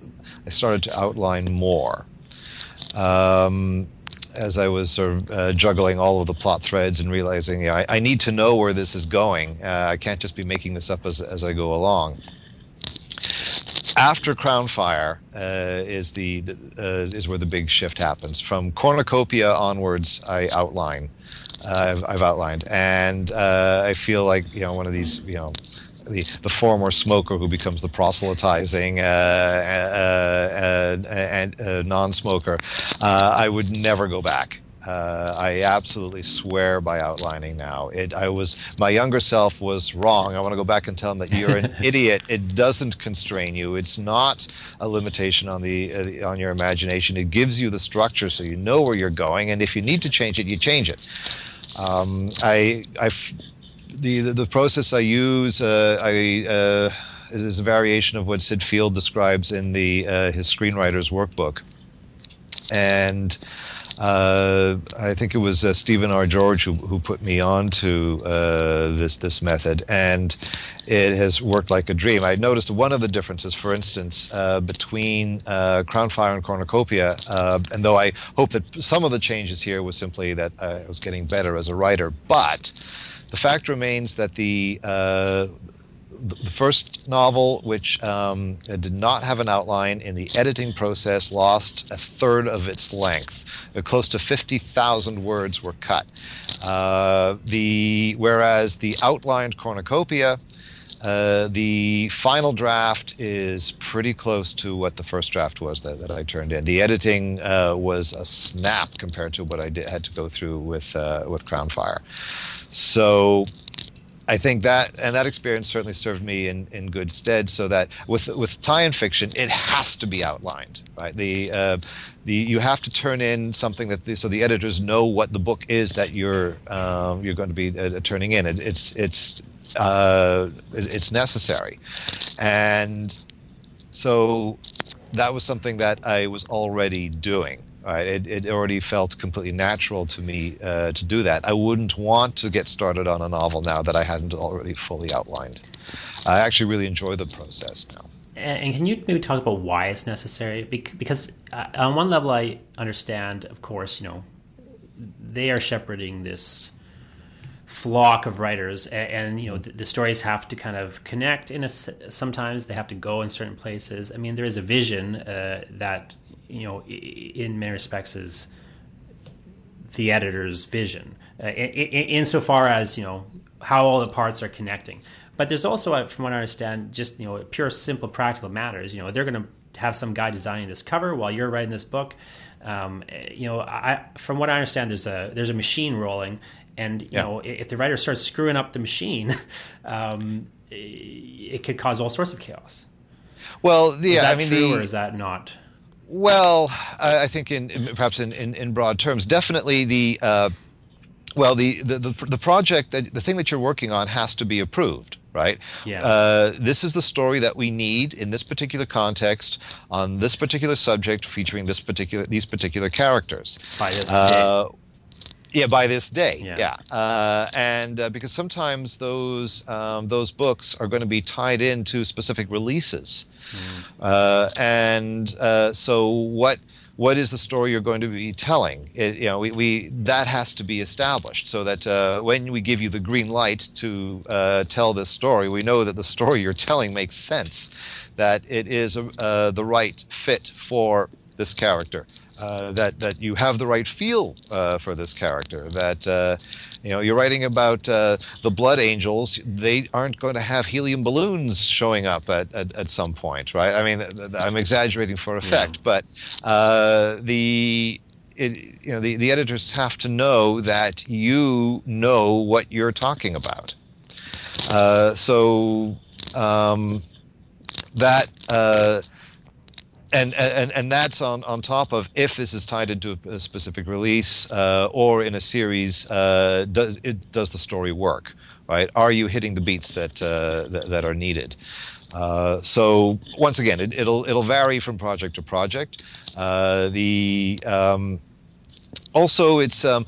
I started to outline more. Um, as I was sort of uh, juggling all of the plot threads and realizing, yeah, I, I need to know where this is going. Uh, I can't just be making this up as as I go along. After Crown Fire uh, is the, the uh, is where the big shift happens. From Cornucopia onwards, I outline. Uh, I've, I've outlined, and uh, I feel like you know one of these you know. The, the former smoker who becomes the proselytizing uh, uh, uh, and uh, non-smoker, uh, I would never go back. Uh, I absolutely swear by outlining now. It, I was my younger self was wrong. I want to go back and tell him that you're an idiot. It doesn't constrain you. It's not a limitation on the uh, on your imagination. It gives you the structure so you know where you're going, and if you need to change it, you change it. Um, I I. The, the the process I use uh, I, uh, is a variation of what Sid Field describes in the uh, his screenwriter's workbook, and uh, I think it was uh, Stephen R. George who who put me on to uh, this this method, and it has worked like a dream. I noticed one of the differences, for instance, uh, between uh, Crown Fire and Cornucopia, uh, and though I hope that some of the changes here was simply that uh, I was getting better as a writer, but the fact remains that the uh, the first novel, which um, did not have an outline, in the editing process lost a third of its length. Close to fifty thousand words were cut. Uh, the whereas the outlined Cornucopia, uh, the final draft is pretty close to what the first draft was that, that I turned in. The editing uh, was a snap compared to what I did, had to go through with uh, with Crown Fire. So I think that, and that experience certainly served me in, in good stead, so that with with tie-in fiction, it has to be outlined, right? The uh, the you have to turn in something that the, so the editors know what the book is that you're um, you're going to be uh, turning in. It, it's it's uh, it's necessary, and so that was something that I was already doing. Right. It, it already felt completely natural to me uh, to do that. I wouldn't want to get started on a novel now that I hadn't already fully outlined. I actually really enjoy the process now. And can you maybe talk about why it's necessary? Because on one level, I understand, of course, you know, they are shepherding this flock of writers, and, and you know the, the stories have to kind of connect. In a, sometimes they have to go in certain places. I mean, there is a vision uh, that, you know, in many respects is the editor's vision, uh, insofar as, you know, how all the parts are connecting. But there's also, from what I understand, just, you know, pure, simple, practical matters. You know, they're going to have some guy designing this cover while you're writing this book. Um, you know, I, from what I understand, there's a there's a machine rolling, and, you yeah. know, if the writer starts screwing up the machine, um, it could cause all sorts of chaos. Well, yeah, is that I mean, true, the... or is that not? Well, I think in, in perhaps in, in, in broad terms, definitely the uh, well the, the, the, the project that the thing that you're working on has to be approved, right? Yeah. Uh, this is the story that we need in this particular context on this particular subject, featuring this particular these particular characters. By this uh, day. Yeah, by this day. Yeah, yeah. Uh, and uh, because sometimes those um, those books are going to be tied into specific releases. Mm. Uh, and uh, so what what is the story you're going to be telling? It, you know, we, we that has to be established so that uh, when we give you the green light to uh, tell this story, we know that the story you're telling makes sense, that it is uh, the right fit for this character, uh, that that you have the right feel uh, for this character, that uh, you know, you're writing about uh, the Blood Angels. They aren't going to have helium balloons showing up at, at, at some point, right? I mean, th- th- I'm exaggerating for effect, yeah. but uh, the it, you know the, the editors have to know that you know what you're talking about. Uh, so um, that. Uh, And, and and that's on, on top of if this is tied into a specific release uh, or in a series, uh, does it does the story work, right? Are you hitting the beats that uh, that, that are needed? Uh, so once again, it, it'll it'll vary from project to project. Uh, the um, Also, it's um,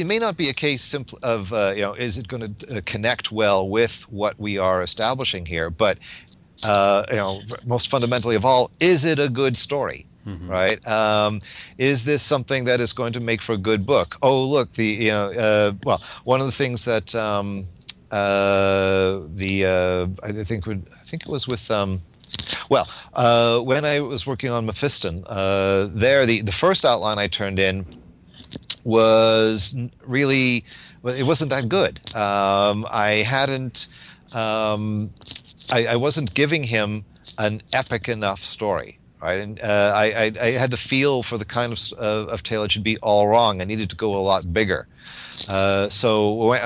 it may not be a case simple of uh, you know is it going to uh, connect well with what we are establishing here, but. Uh, you know, most fundamentally of all, is it a good story, mm-hmm. right? Um, is this something that is going to make for a good book? Oh, look, the you know, uh, well, one of the things that um, uh, the uh, I think would I think it was with. Um, Well, uh, when I was working on Mephiston, uh, there the, the first outline I turned in was really it wasn't that good. Um, I hadn't. Um, I, I wasn't giving him an epic enough story, right? And uh, I, I, I had the feel for the kind of, of of tale it should be all wrong. I needed to go a lot bigger. Uh, so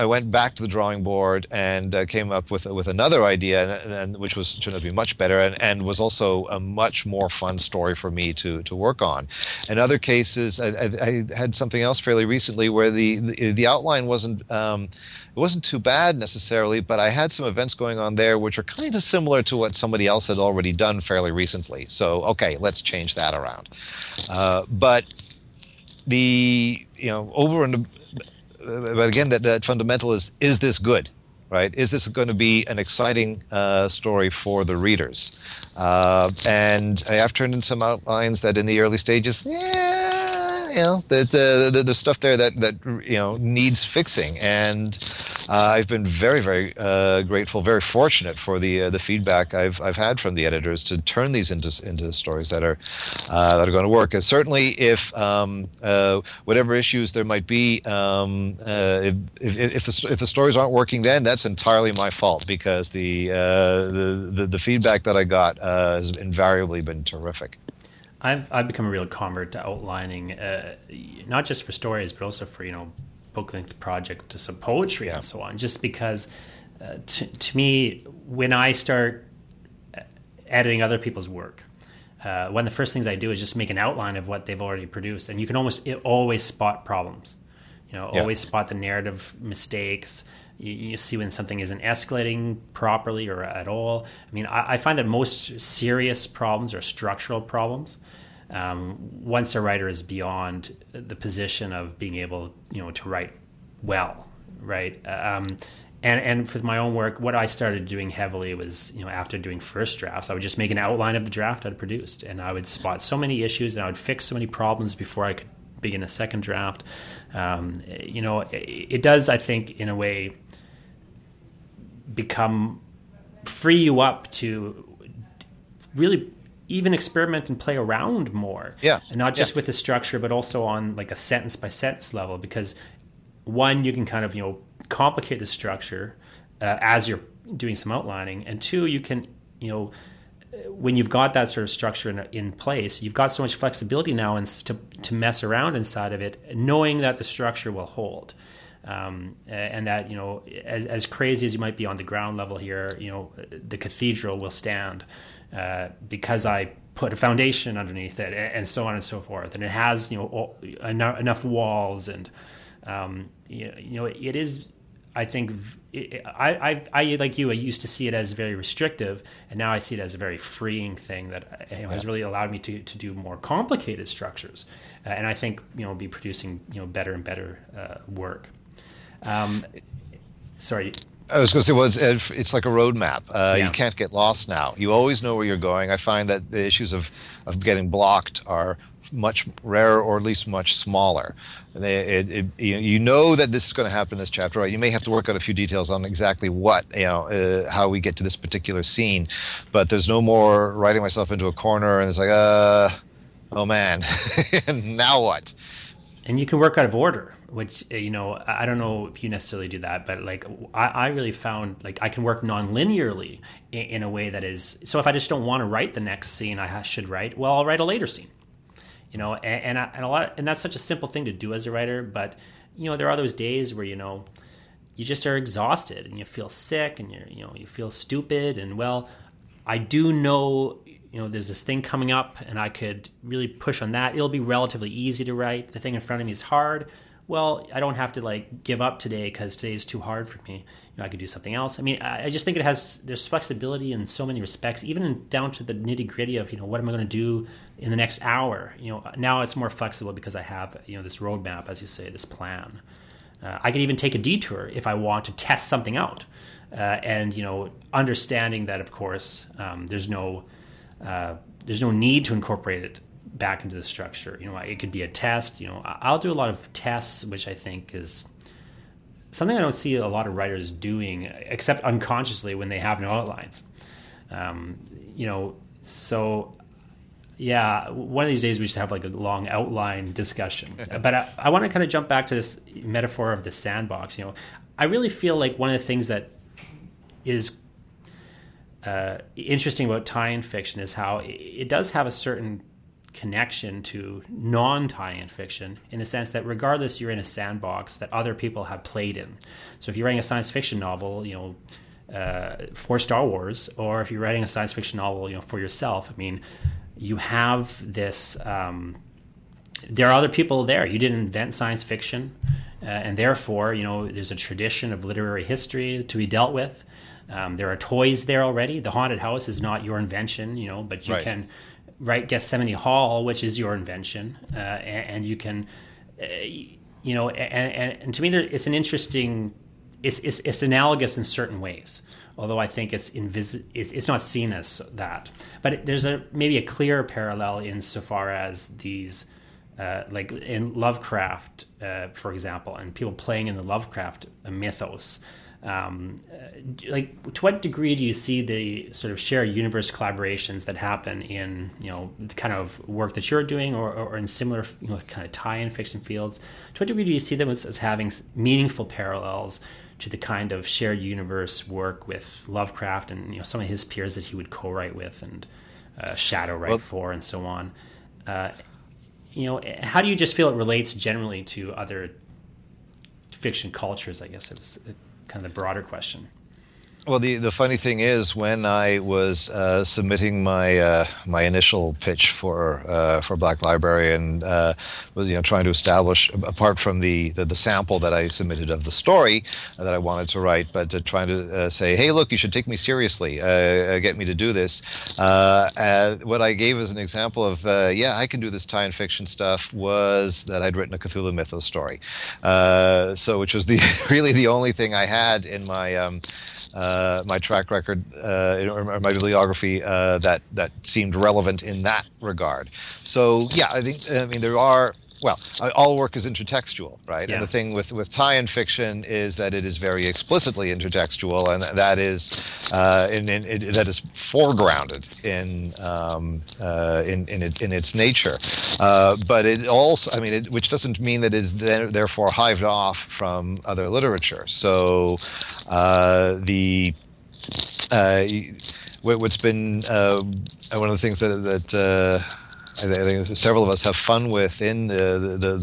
I went back to the drawing board and uh, came up with with another idea, and, and which was turned out to be much better, and, and was also a much more fun story for me to to work on. In other cases, I, I, I had something else fairly recently where the the, the outline wasn't. Um, It wasn't too bad necessarily, but I had some events going on there which are kind of similar to what somebody else had already done fairly recently. So, okay, let's change that around. Uh, but the, you know, over and, but again, that, that fundamental is, is this good, right? Is this going to be an exciting uh, story for the readers? Uh, and I have turned in some outlines that in the early stages, yeah. You know, the, the the stuff there that, that you know needs fixing, and uh, I've been very very uh, grateful, very fortunate for the uh, the feedback I've I've had from the editors to turn these into into stories that are uh, that are going to work. And certainly, if um, uh, whatever issues there might be, um, uh, if if, if, the, if the stories aren't working, then that's entirely my fault because the uh, the, the the feedback that I got uh, has invariably been terrific. I've I've become a real convert to outlining, uh, not just for stories, but also for, you know, book-length projects to poetry yeah. and so on, just because uh, t- to me, when I start editing other people's work, uh, one of the first things I do is just make an outline of what they've already produced. And you can almost it, always spot problems, you know, always yeah. spot the narrative mistakes. You, you see when something isn't escalating properly or at all. I mean, I, I find that most serious problems are structural problems. Um, once a writer is beyond the position of being able, you know, to write well, right? Um, and and for my own work, what I started doing heavily was, you know, after doing first drafts, I would just make an outline of the draft I'd produced, and I would spot so many issues, and I would fix so many problems before I could begin a second draft. Um, you know, it, it does, I think, in a way, become free you up to really even experiment and play around more. Yeah. And not just yeah. with the structure, but also on like a sentence by sentence level, because one, you can kind of, you know, complicate the structure uh, as you're doing some outlining. And two, you can, you know, when you've got that sort of structure in, in place, you've got so much flexibility now and to, to mess around inside of it, knowing that the structure will hold. Um, and that, you know, as, as crazy as you might be on the ground level here, you know, the cathedral will stand uh, because I put a foundation underneath it, and so on and so forth. And it has, you know, all, enough walls, and um, you know, it is. I think it, I, I, I like you. I used to see it as very restrictive, and now I see it as a very freeing thing that you know, has really allowed me to, to do more complicated structures, uh, and I think you know be producing you know better and better uh, work. Um, sorry, I was going to say, well, it's, it's like a roadmap. Uh, yeah. You can't get lost now. You always know where you're going. I find that the issues of, of getting blocked are much rarer, or at least much smaller. They, it, it, you know that this is going to happen in this chapter, right? You may have to work out a few details on exactly what, you know, uh, how we get to this particular scene. But there's no more writing myself into a corner and it's like, uh, oh man, now what? And you can work out of order, which, you know, I don't know if you necessarily do that, but like I, I really found like I can work non-linearly in, in a way that is, so if I just don't want to write the next scene I should write, well, I'll write a later scene, you know, and and, I, and a lot, of, and that's such a simple thing to do as a writer, but you know, there are those days where, you know, you just are exhausted and you feel sick and you're, you know, you feel stupid, and well, I do know, you know, there's this thing coming up and I could really push on that. It'll be relatively easy to write. The thing in front of me is hard. Well, I don't have to like give up today because today is too hard for me. You know, I could do something else. I mean, I just think it has, there's flexibility in so many respects, even down to the nitty gritty of, you know, what am I going to do in the next hour? You know, now it's more flexible because I have, you know, this roadmap, as you say, this plan. Uh, I could even take a detour if I want to test something out. Uh, and, you know, understanding that, of course, um, there's no, Uh, there's no need to incorporate it back into the structure. You know, it could be a test. You know, I'll do a lot of tests, which I think is something I don't see a lot of writers doing, except unconsciously when they have no outlines. Um, you know, so yeah, one of these days we should have like a long outline discussion. But I, I want to kind of jump back to this metaphor of the sandbox. You know, I really feel like one of the things that is Uh, interesting about tie-in fiction is how it, it does have a certain connection to non-tie-in fiction, in the sense that regardless, you're in a sandbox that other people have played in. So if you're writing a science fiction novel, you know, uh, for Star Wars, or if you're writing a science fiction novel, you know, for yourself, I mean, you have this, um, there are other people there. You didn't invent science fiction, uh, and therefore, you know, there's a tradition of literary history to be dealt with. Um, there are toys there already. The haunted house is not your invention, you know, but you right. can write Gethsemane Hall, which is your invention, uh, and, and you can, uh, you know, and, and, and to me, there, it's an interesting, it's, it's it's analogous in certain ways, although I think it's invis, it's, it's not seen as that. But it, there's a maybe a clear parallel insofar as these, uh, like in Lovecraft, uh, for example, and people playing in the Lovecraft mythos. Um, like, to what degree do you see the sort of shared universe collaborations that happen in, you know, the kind of work that you're doing, or, or in similar, you know, kind of tie-in fiction fields? To what degree do you see them as, as having meaningful parallels to the kind of shared universe work with Lovecraft and, you know, some of his peers that he would co-write with and uh, shadow write well, for and so on? Uh, you know, how do you just feel it relates generally to other fiction cultures, I guess it's... It, kind of the broader question. Well, the, the funny thing is, when I was uh, submitting my uh, my initial pitch for uh, for Black Library, and uh, was you know trying to establish, apart from the, the, the sample that I submitted of the story that I wanted to write, but to trying to uh, say, hey, look, you should take me seriously, uh, get me to do this. Uh, uh, what I gave as an example of uh, yeah, I can do this tie-in fiction stuff, was that I'd written a Cthulhu Mythos story, uh, so which was the really the only thing I had in my um, Uh, my track record uh, or my bibliography uh, that that seemed relevant in that regard. So yeah, I think I mean there are. Well, all work is intertextual, right? Yeah. And the thing with, with tie-in fiction is that it is very explicitly intertextual, and that is uh, in, in, it, that is foregrounded in um, uh, in in, it, in its nature. Uh, but it also, I mean, it, which doesn't mean that it is then, therefore hived off from other literature. So uh, the uh, what's been uh, one of the things that that. Uh, I think several of us have fun with in the the, the,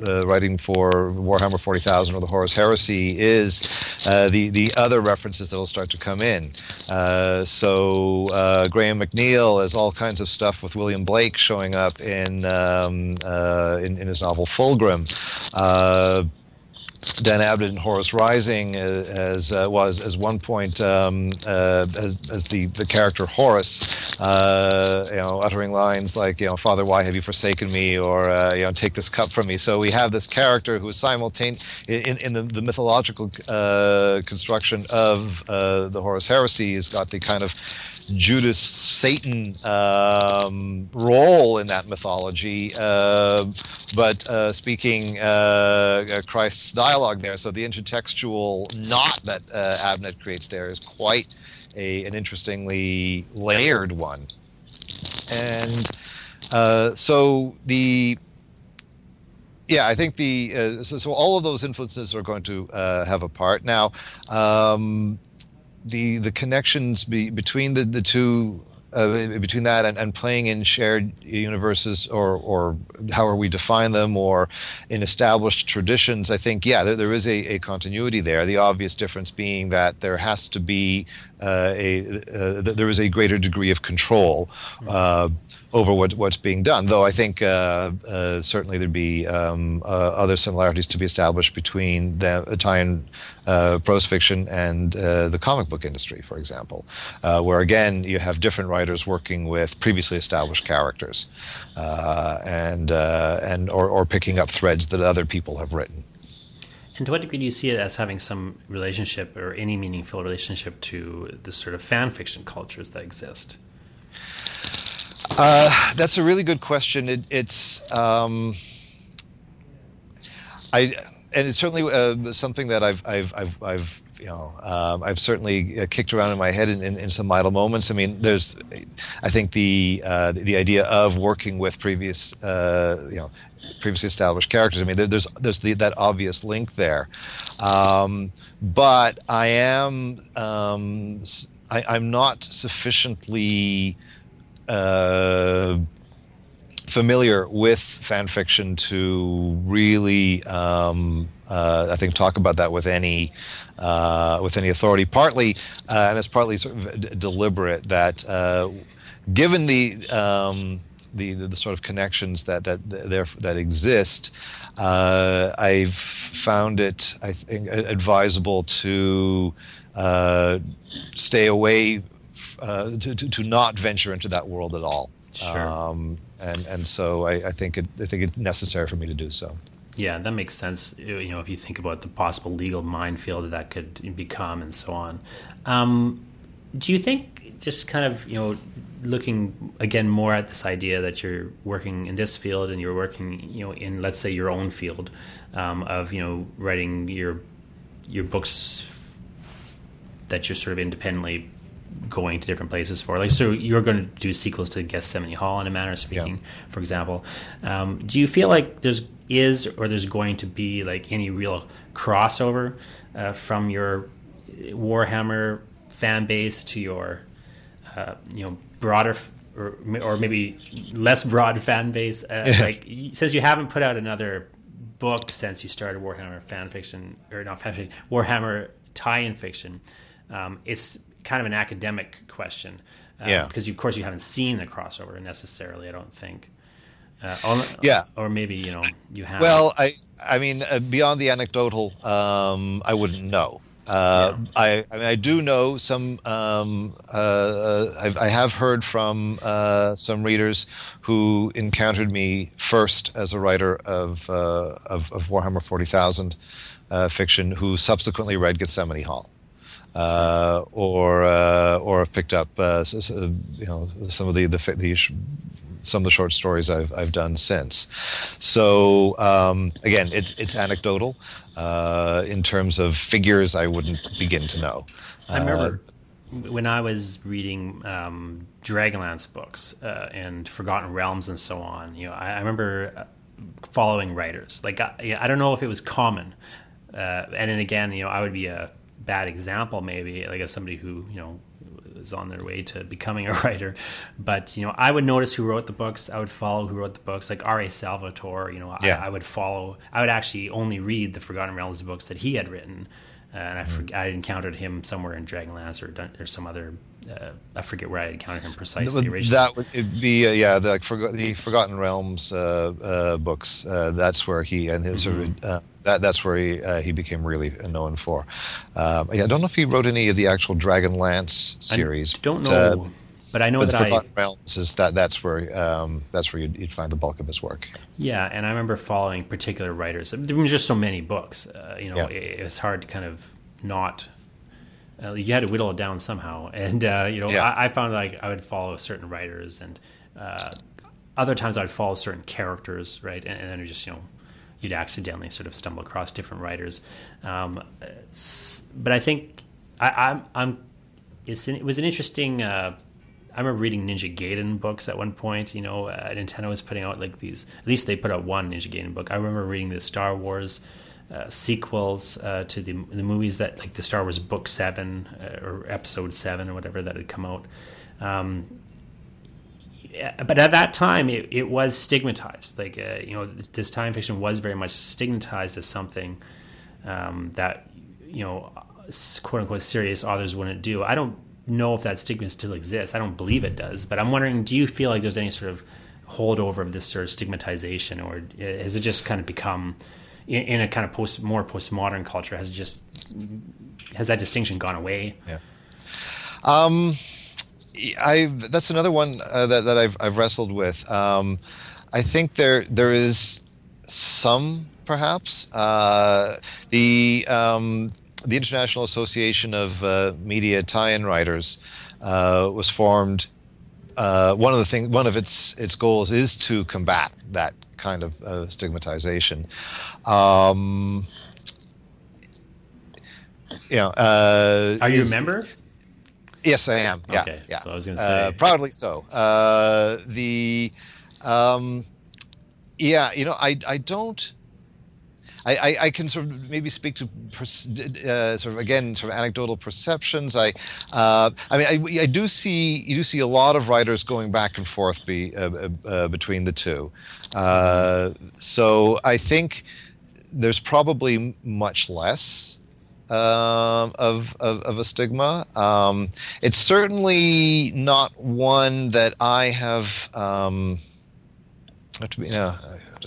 the uh, writing for Warhammer forty thousand or The Horus Heresy is uh, the, the other references that will start to come in. Uh, so uh, Graham McNeil has all kinds of stuff with William Blake showing up in um, uh, in, in his novel Fulgrim. Uh, Dan Abnett in Horus Rising as, as uh, was as one point um, uh, as as the, the character Horus, uh, you know, uttering lines like, you know, Father, why have you forsaken me, or uh, you know, take this cup from me. So we have this character who is simultaneous in in the, the mythological uh, construction of uh, the Horus Heresy. Has got the kind of Judas Satan um, role in that mythology, uh, but uh, speaking uh, Christ's dialogue there. So the intertextual knot that uh, Abnett creates there is quite a, an interestingly layered one. And uh, so the... Yeah, I think the... Uh, so, so all of those influences are going to uh, have a part. Now... Um, The, the connections be, between the, the two, uh, between that and, and playing in shared universes, or, or however we define them, or in established traditions, I think, yeah, there, there is a, a continuity there. The obvious difference being that there has to be uh, a, uh, there is a greater degree of control uh, over what, what's being done, though I think uh, uh, certainly there'd be um, uh, other similarities to be established between the Italian uh, prose fiction and uh, the comic book industry, for example, uh, where, again, you have different writers working with previously established characters uh, and uh, and or, or picking up threads that other people have written. And to what degree do you see it as having some relationship, or any meaningful relationship, to the sort of fan fiction cultures that exist? Uh, that's a really good question. It, it's, um, I, and it's certainly uh, something that I've, I've, I've, I've, you know, um, I've certainly uh, kicked around in my head in, in, in some idle moments. I mean, there's, I think the uh, the idea of working with previous, uh, you know, previously established characters. I mean, there, there's there's the, that obvious link there, um, but I am, um, I, I'm not sufficiently Uh, familiar with fan fiction to really, um, uh, I think, talk about that with any uh, with any authority. Partly, uh, and it's partly sort of d- deliberate that, uh, given the, um, the the the sort of connections that that there that exist, uh, I've found it, I think, advisable to uh, stay away. Uh, to, to to not venture into that world at all, sure. um, and and so I, I think it, I think it's necessary for me to do so. Yeah, that makes sense. You know, if you think about the possible legal minefield that, that could become, and so on. Um, do you think, just kind of, you know, looking again more at this idea that you're working in this field and you're working, you know, in, let's say, your own field um, of, you know, writing your your books that you're sort of independently going to different places for, like, so you're going to do sequels to Gethsemane Hall, in a manner of speaking, yeah. for example. Um, do you feel like there's is or there's going to be like any real crossover uh, from your Warhammer fan base to your uh, you know, broader or, or maybe less broad fan base? Uh, like, since you haven't put out another book since you started Warhammer fan fiction, or not fan fiction, Warhammer tie-in fiction, um, it's kind of an academic question, um, yeah. because you, of course you haven't seen the crossover necessarily, I don't think. Uh, or, yeah, or maybe, you know, you have. Well, I, I mean, uh, beyond the anecdotal, um, I wouldn't know. Uh, yeah. I, I mean, I do know some. Um, uh, I've, I have heard from uh, some readers who encountered me first as a writer of uh, of, of Warhammer forty thousand uh, fiction, who subsequently read Gethsemane Hall. Uh, or uh, or have picked up uh, you know, some of the, the the some of the short stories I've I've done since. So um, again, it's it's anecdotal. Uh, in terms of figures, I wouldn't begin to know. Uh, I remember when I was reading um, Dragonlance books uh, and Forgotten Realms and so on. You know, I, I remember following writers. Like I, I don't know if it was common. Uh, and then again, you know, I would be a bad example, maybe, like as somebody who, you know, is on their way to becoming a writer, but, you know, I would notice who wrote the books. I would follow who wrote the books, like R A Salvatore. You know, yeah. I, I would follow I would actually only read the Forgotten Realms books that he had written, and I mm. I encountered him somewhere in Dragonlance or Dun- or some other. Uh, I forget where I encountered him precisely. Originally. That would it'd be uh, yeah the, like, forgo- the Forgotten Realms uh, uh, books. Uh, that's where he and his mm-hmm. uh, that that's where he uh, he became really known for. Um, I don't know if he wrote any of the actual Dragonlance series. I don't but, know, uh, but I know but that the Forgotten I, Realms is that that's where um, that's where you'd, you'd find the bulk of his work. Yeah, and I remember following particular writers. There were just so many books. Uh, you know, yeah. it, it was hard to kind of not. Uh, you had to whittle it down somehow, and uh, you know, yeah. I, I found like I would follow certain writers, and uh, other times I'd follow certain characters, right? And, and then just you know, you'd accidentally sort of stumble across different writers. Um, but I think I, I'm, I'm it's an, it was an interesting. Uh, I remember reading Ninja Gaiden books at one point. You know, uh, Nintendo was putting out like these. At least they put out one Ninja Gaiden book. I remember reading the Star Wars. Uh, sequels uh, to the the movies that like the Star Wars Book Seven uh, or Episode Seven or whatever that had come out, um, yeah, but at that time it, it was stigmatized. Like uh, you know, this time fiction was very much stigmatized as something um, that you know, quote unquote, serious authors wouldn't do. I don't know if that stigma still exists. I don't believe it does, but I'm wondering: do you feel like there's any sort of holdover of this sort of stigmatization, or has it just kind of become in a kind of post more postmodern culture, has just has that distinction gone away? Yeah, um, I that's another one uh, that that I've I've wrestled with. Um, I think there there is some perhaps uh, the um, the International Association of uh, Media Tie-in Writers uh, was formed. Uh, one of the thing one of its its goals is to combat that kind of uh, stigmatization. Um, you know, uh, Are you is, a member? Yes, I am. Yeah, okay, yeah. So I was going to say. Uh, proudly so. Uh, the, um, yeah, you know, I, I don't, I, I, I can sort of maybe speak to uh, sort of again sort of anecdotal perceptions. I uh, I mean I, I do see you do see a lot of writers going back and forth be, uh, uh, between the two. Uh, so I think there's probably much less um, of, of of a stigma. Um, it's certainly not one that I have. Um, have to be now.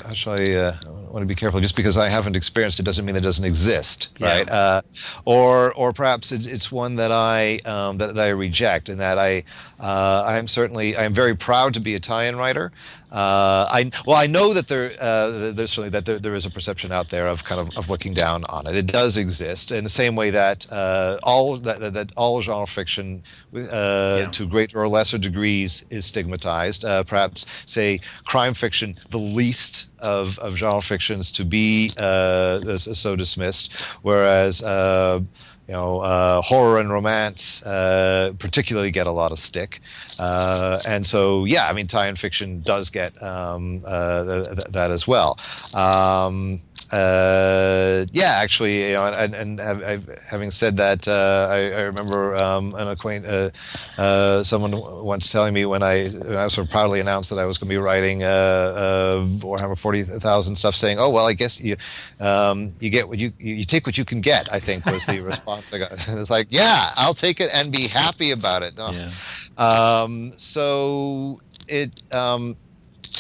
How shall I, uh, I want to be careful. Just because I haven't experienced it doesn't mean it doesn't exist, yeah. right? Uh, or, or perhaps it, it's one that I um, that, that I reject, and that I uh, I am certainly I am very proud to be a tie-in writer. Uh, I well, I know that there uh, there's certainly that there, there is a perception out there of kind of, of looking down on it. It does exist in the same way that uh, all that, that all genre fiction, uh, yeah. to greater or lesser degrees, is stigmatized. Uh, perhaps say crime fiction, the least. Of, of genre fictions to be uh, so dismissed, whereas uh, you know uh, horror and romance uh, particularly get a lot of stick, uh, and so yeah, I mean tie-in fiction does get um, uh, th- th- that as well. Um, uh, yeah, actually, you know, and, and, and I, having said that, uh, I, I remember um, an acquaint uh, uh, someone once telling me when I when I sort of proudly announced that I was going to be writing uh, uh, Warhammer forty. forty thousand stuff, saying, "Oh well, I guess you um, you get what you you take what you can get." I think was the response I got, and it's like, "Yeah, I'll take it and be happy about it." No. Yeah. Um, so it, um,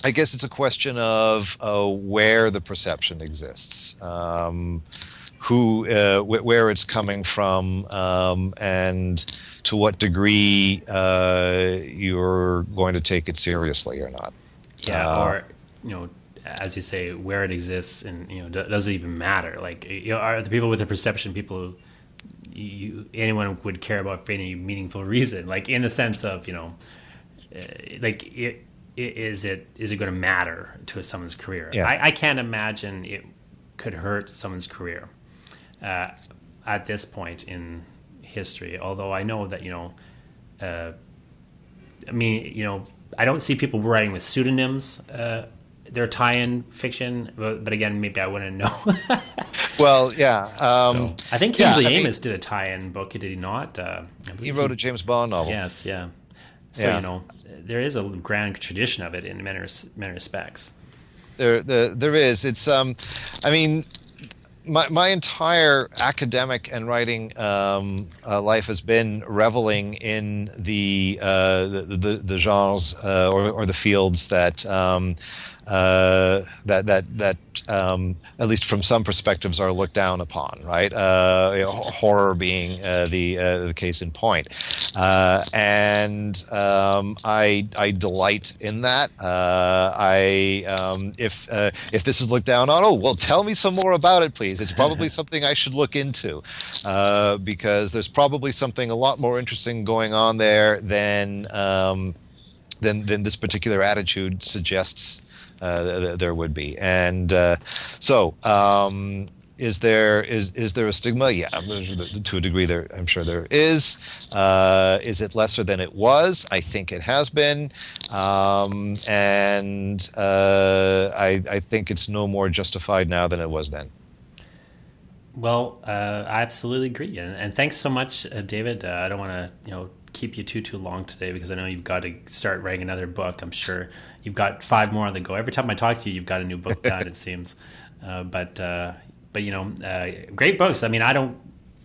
I guess, it's a question of uh, where the perception exists, um, who, uh, wh- where it's coming from, um, and to what degree uh, you're going to take it seriously or not. Yeah, uh, or you know. As you say, where it exists, and you know, does it even matter? Like, you know, are the people with the perception people you anyone would care about for any meaningful reason? Like, in the sense of, you know, uh, like it, it is it is it going to matter to someone's career? Yeah. I, I can't imagine it could hurt someone's career uh, at this point in history. Although I know that you know, uh, I mean, you know, I don't see people writing with pseudonyms. Uh, Their tie-in fiction, but, but again, maybe I wouldn't know. well, yeah. Um, so, I think Kingsley yeah, Amis did a tie-in book, did he not? Uh, he wrote he, a James Bond novel. Yes, yeah. So, yeah. you know, there is a grand tradition of it in many, many respects. There, the, there is. It's, um, I mean... my my entire academic and writing um, uh, life has been reveling in the uh, the, the the genres uh, or or the fields that um, uh, that that that um, at least from some perspectives are looked down upon, right? Uh, you know, horror being uh, the uh, the case in point, uh, and um, I I delight in that. Uh, I um, if uh, if this is looked down on, oh well, tell me some more about it, please. It's probably something I should look into, uh, because there's probably something a lot more interesting going on there than um, than than this particular attitude suggests. Uh, th- th- there would be, and uh, so um, is there is is there a stigma? Yeah, to a degree, there I'm sure there is. Uh, is it lesser than it was? I think it has been, um, and uh, I, I think it's no more justified now than it was then. Well, uh, I absolutely agree, and, and thanks so much, uh, David. Uh, I don't want to you know keep you too too long today because I know you've got to start writing another book. I'm sure. You've got five more on the go. Every time I talk to you, you've got a new book done, it seems. Uh, but, uh, but you know, uh, great books. I mean, I don't,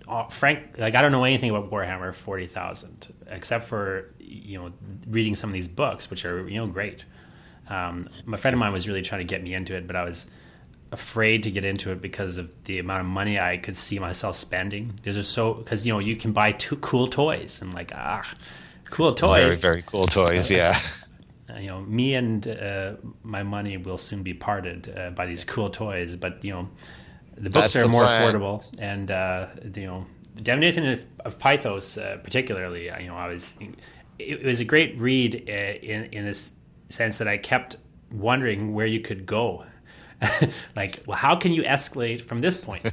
uh, Frank, like, I don't know anything about Warhammer forty thousand, except for, you know, reading some of these books, which are, you know, great. Um, my friend of mine was really trying to get me into it, but I was afraid to get into it because of the amount of money I could see myself spending. There's just so, because, you know, you can buy two cool toys and like, ah, cool toys. Very, very cool toys, yeah. You know, me and uh, my money will soon be parted uh, by these cool toys, but you know, the books That's are the more plan. affordable, and uh, you know, Damnation of, of Pythos, uh, particularly, you know, I was it, it was a great read uh, in in this sense that I kept wondering where you could go, like, well, how can you escalate from this point?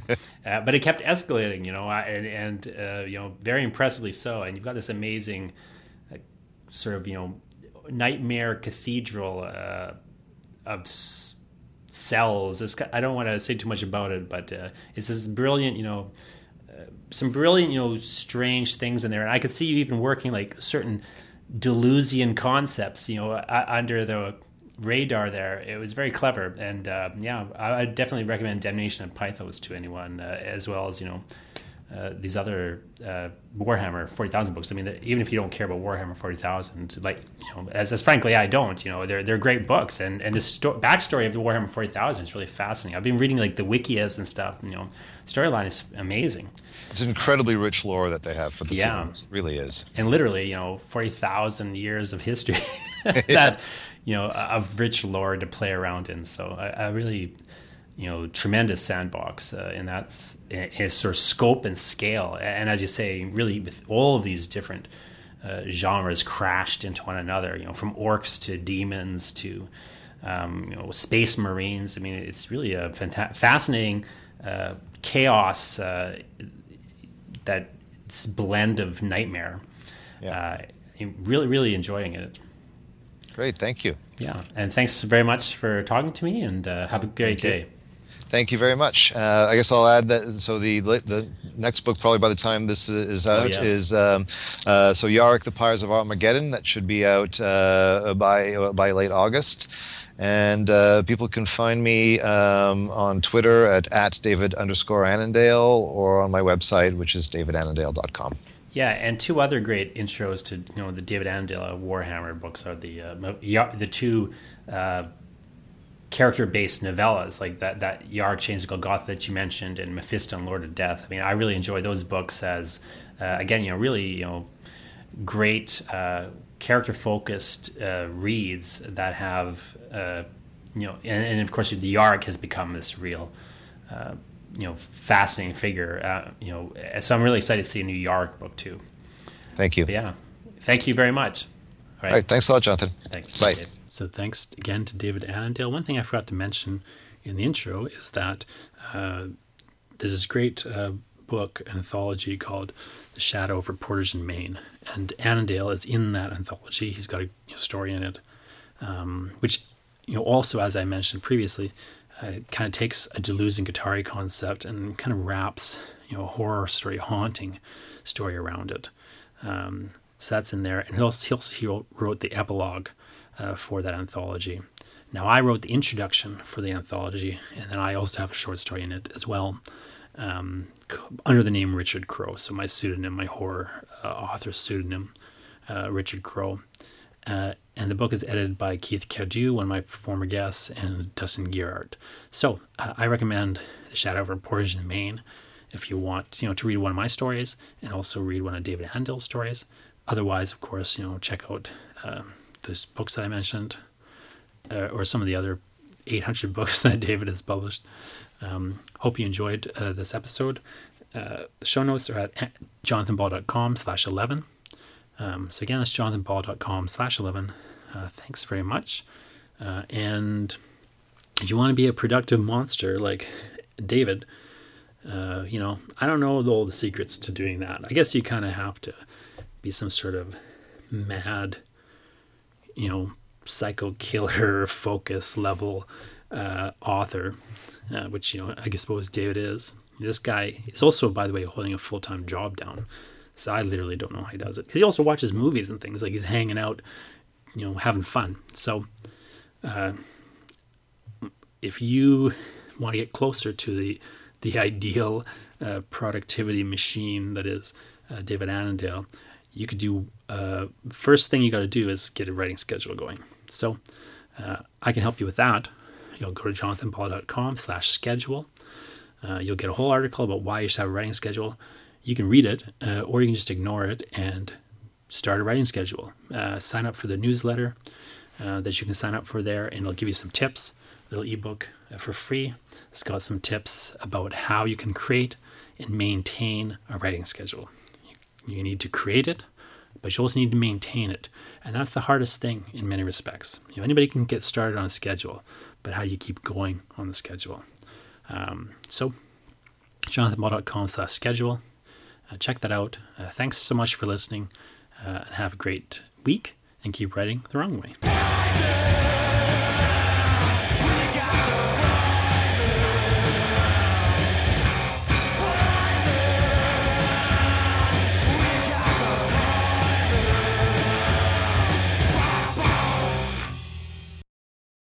uh, but it kept escalating, you know, and and uh, you know, very impressively so, and you've got this amazing uh, sort of you know. nightmare cathedral uh, of s- cells. It's, I don't want to say too much about it, but uh, it's this brilliant, you know, uh, some brilliant, you know, strange things in there. And I could see you even working like certain Deleuzian concepts, you know, uh, under the radar there. It was very clever. And uh, yeah, I, I definitely recommend Damnation of Pythos to anyone, uh, as well as, you know, Uh, these other uh, Warhammer forty thousand books. I mean, even if you don't care about Warhammer forty thousand, like, you know, as, as frankly I don't, you know, they're they're great books, and and the sto- backstory of the Warhammer forty thousand is really fascinating. I've been reading like the wikias and stuff. You know, storyline is amazing. It's an incredibly rich lore that they have for the yeah. series. It really is. And literally, you know, forty thousand years of history that yeah. you know of rich lore to play around in. So I, I really. You know, tremendous sandbox, uh, and that's his sort of scope and scale. And as you say, really, with all of these different uh, genres crashed into one another. You know, from orcs to demons to um, you know space marines. I mean, it's really a fanta- fascinating uh, chaos uh, that this blend of nightmare. Yeah, uh, really, really enjoying it. Great, thank you. Yeah, and thanks very much for talking to me, and uh, have a great thank day. You. Thank you very much. Uh, I guess I'll add that. So the the next book, probably by the time this is out, oh, yes. is um, uh, so Yarrick, The Pyres of Armageddon. That should be out uh, by by late August. And uh, people can find me um, on Twitter at, at David underscore Annandale or on my website, which is david annandale dot com. Yeah, and two other great intros to you know the David Annandale Warhammer books are the uh, the two. Uh, character-based novellas like that that Yar Chains of Golgotha that you mentioned and Mephisto and Lord of Death. I mean, I really enjoy those books as uh, again, you know, really, you know, great uh, character-focused uh, reads that have uh, you know, and, and of course the Yarrick has become this real uh, you know fascinating figure. Uh, you know, so I'm really excited to see a new Yarrick book too. Thank you. But yeah, thank you very much. All right. All right, thanks a lot, Jonathan. Thanks. Bye. David. So thanks again to David Annandale. One thing I forgot to mention in the intro is that uh, there's this great uh, book, an anthology called The Shadow of Reporters in Maine. And Annandale is in that anthology. He's got a you know, story in it, um, which you know also, as I mentioned previously, uh, kind of takes a Deleuze and Guattari concept and kind of wraps you know, a horror story, haunting story around it. Um, so that's in there. And he also, he also he wrote the epilogue. Uh, for that anthology. Now, I wrote the introduction for the anthology, and then I also have a short story in it as well, um, under the name Richard Crowe. So my pseudonym, my horror uh, author pseudonym, uh, Richard Crowe. Uh, and the book is edited by Keith Cadieux, one of my former guests, and Dustin Gerhardt. So uh, I recommend The Shadow over Portage in Maine if you want, you know, to read one of my stories and also read one of David Annandale's stories. Otherwise, of course, you know, check out uh, those books that I mentioned, uh, or some of the other eight hundred books that David has published. Um, hope you enjoyed uh, this episode. Uh, the show notes are at jonathan ball dot com slash eleven. Um, so again, that's jonathan ball dot com slash eleven. Uh, thanks very much. Uh, and if you want to be a productive monster like David, uh, you know, I don't know all the secrets to doing that. I guess you kind of have to be some sort of mad, you know, psycho killer focus level uh, author, uh, which, you know, I suppose David is. This guy is also, by the way, holding a full-time job down. So I literally don't know how he does it. Because he also watches movies and things. Like, he's hanging out, you know, having fun. So uh, if you want to get closer to the the ideal uh, productivity machine that is uh, David Annandale, you could do, uh, first thing you got to do is get a writing schedule going. So uh, I can help you with that. You'll go to jonathan paul dot com slash schedule. Uh, you'll get a whole article about why you should have a writing schedule. You can read it, uh, or you can just ignore it and start a writing schedule. Uh, sign up for the newsletter uh, that you can sign up for there, and it'll give you some tips, a little ebook uh, for free. It's got some tips about how you can create and maintain a writing schedule. You, you need to create it, but you also need to maintain it. And that's the hardest thing in many respects. You know, anybody can get started on a schedule, but how do you keep going on the schedule? Um, so, jonathan ball dot com slash schedule. Uh, check that out. Uh, thanks so much for listening, uh, and have a great week, and keep writing the wrong way.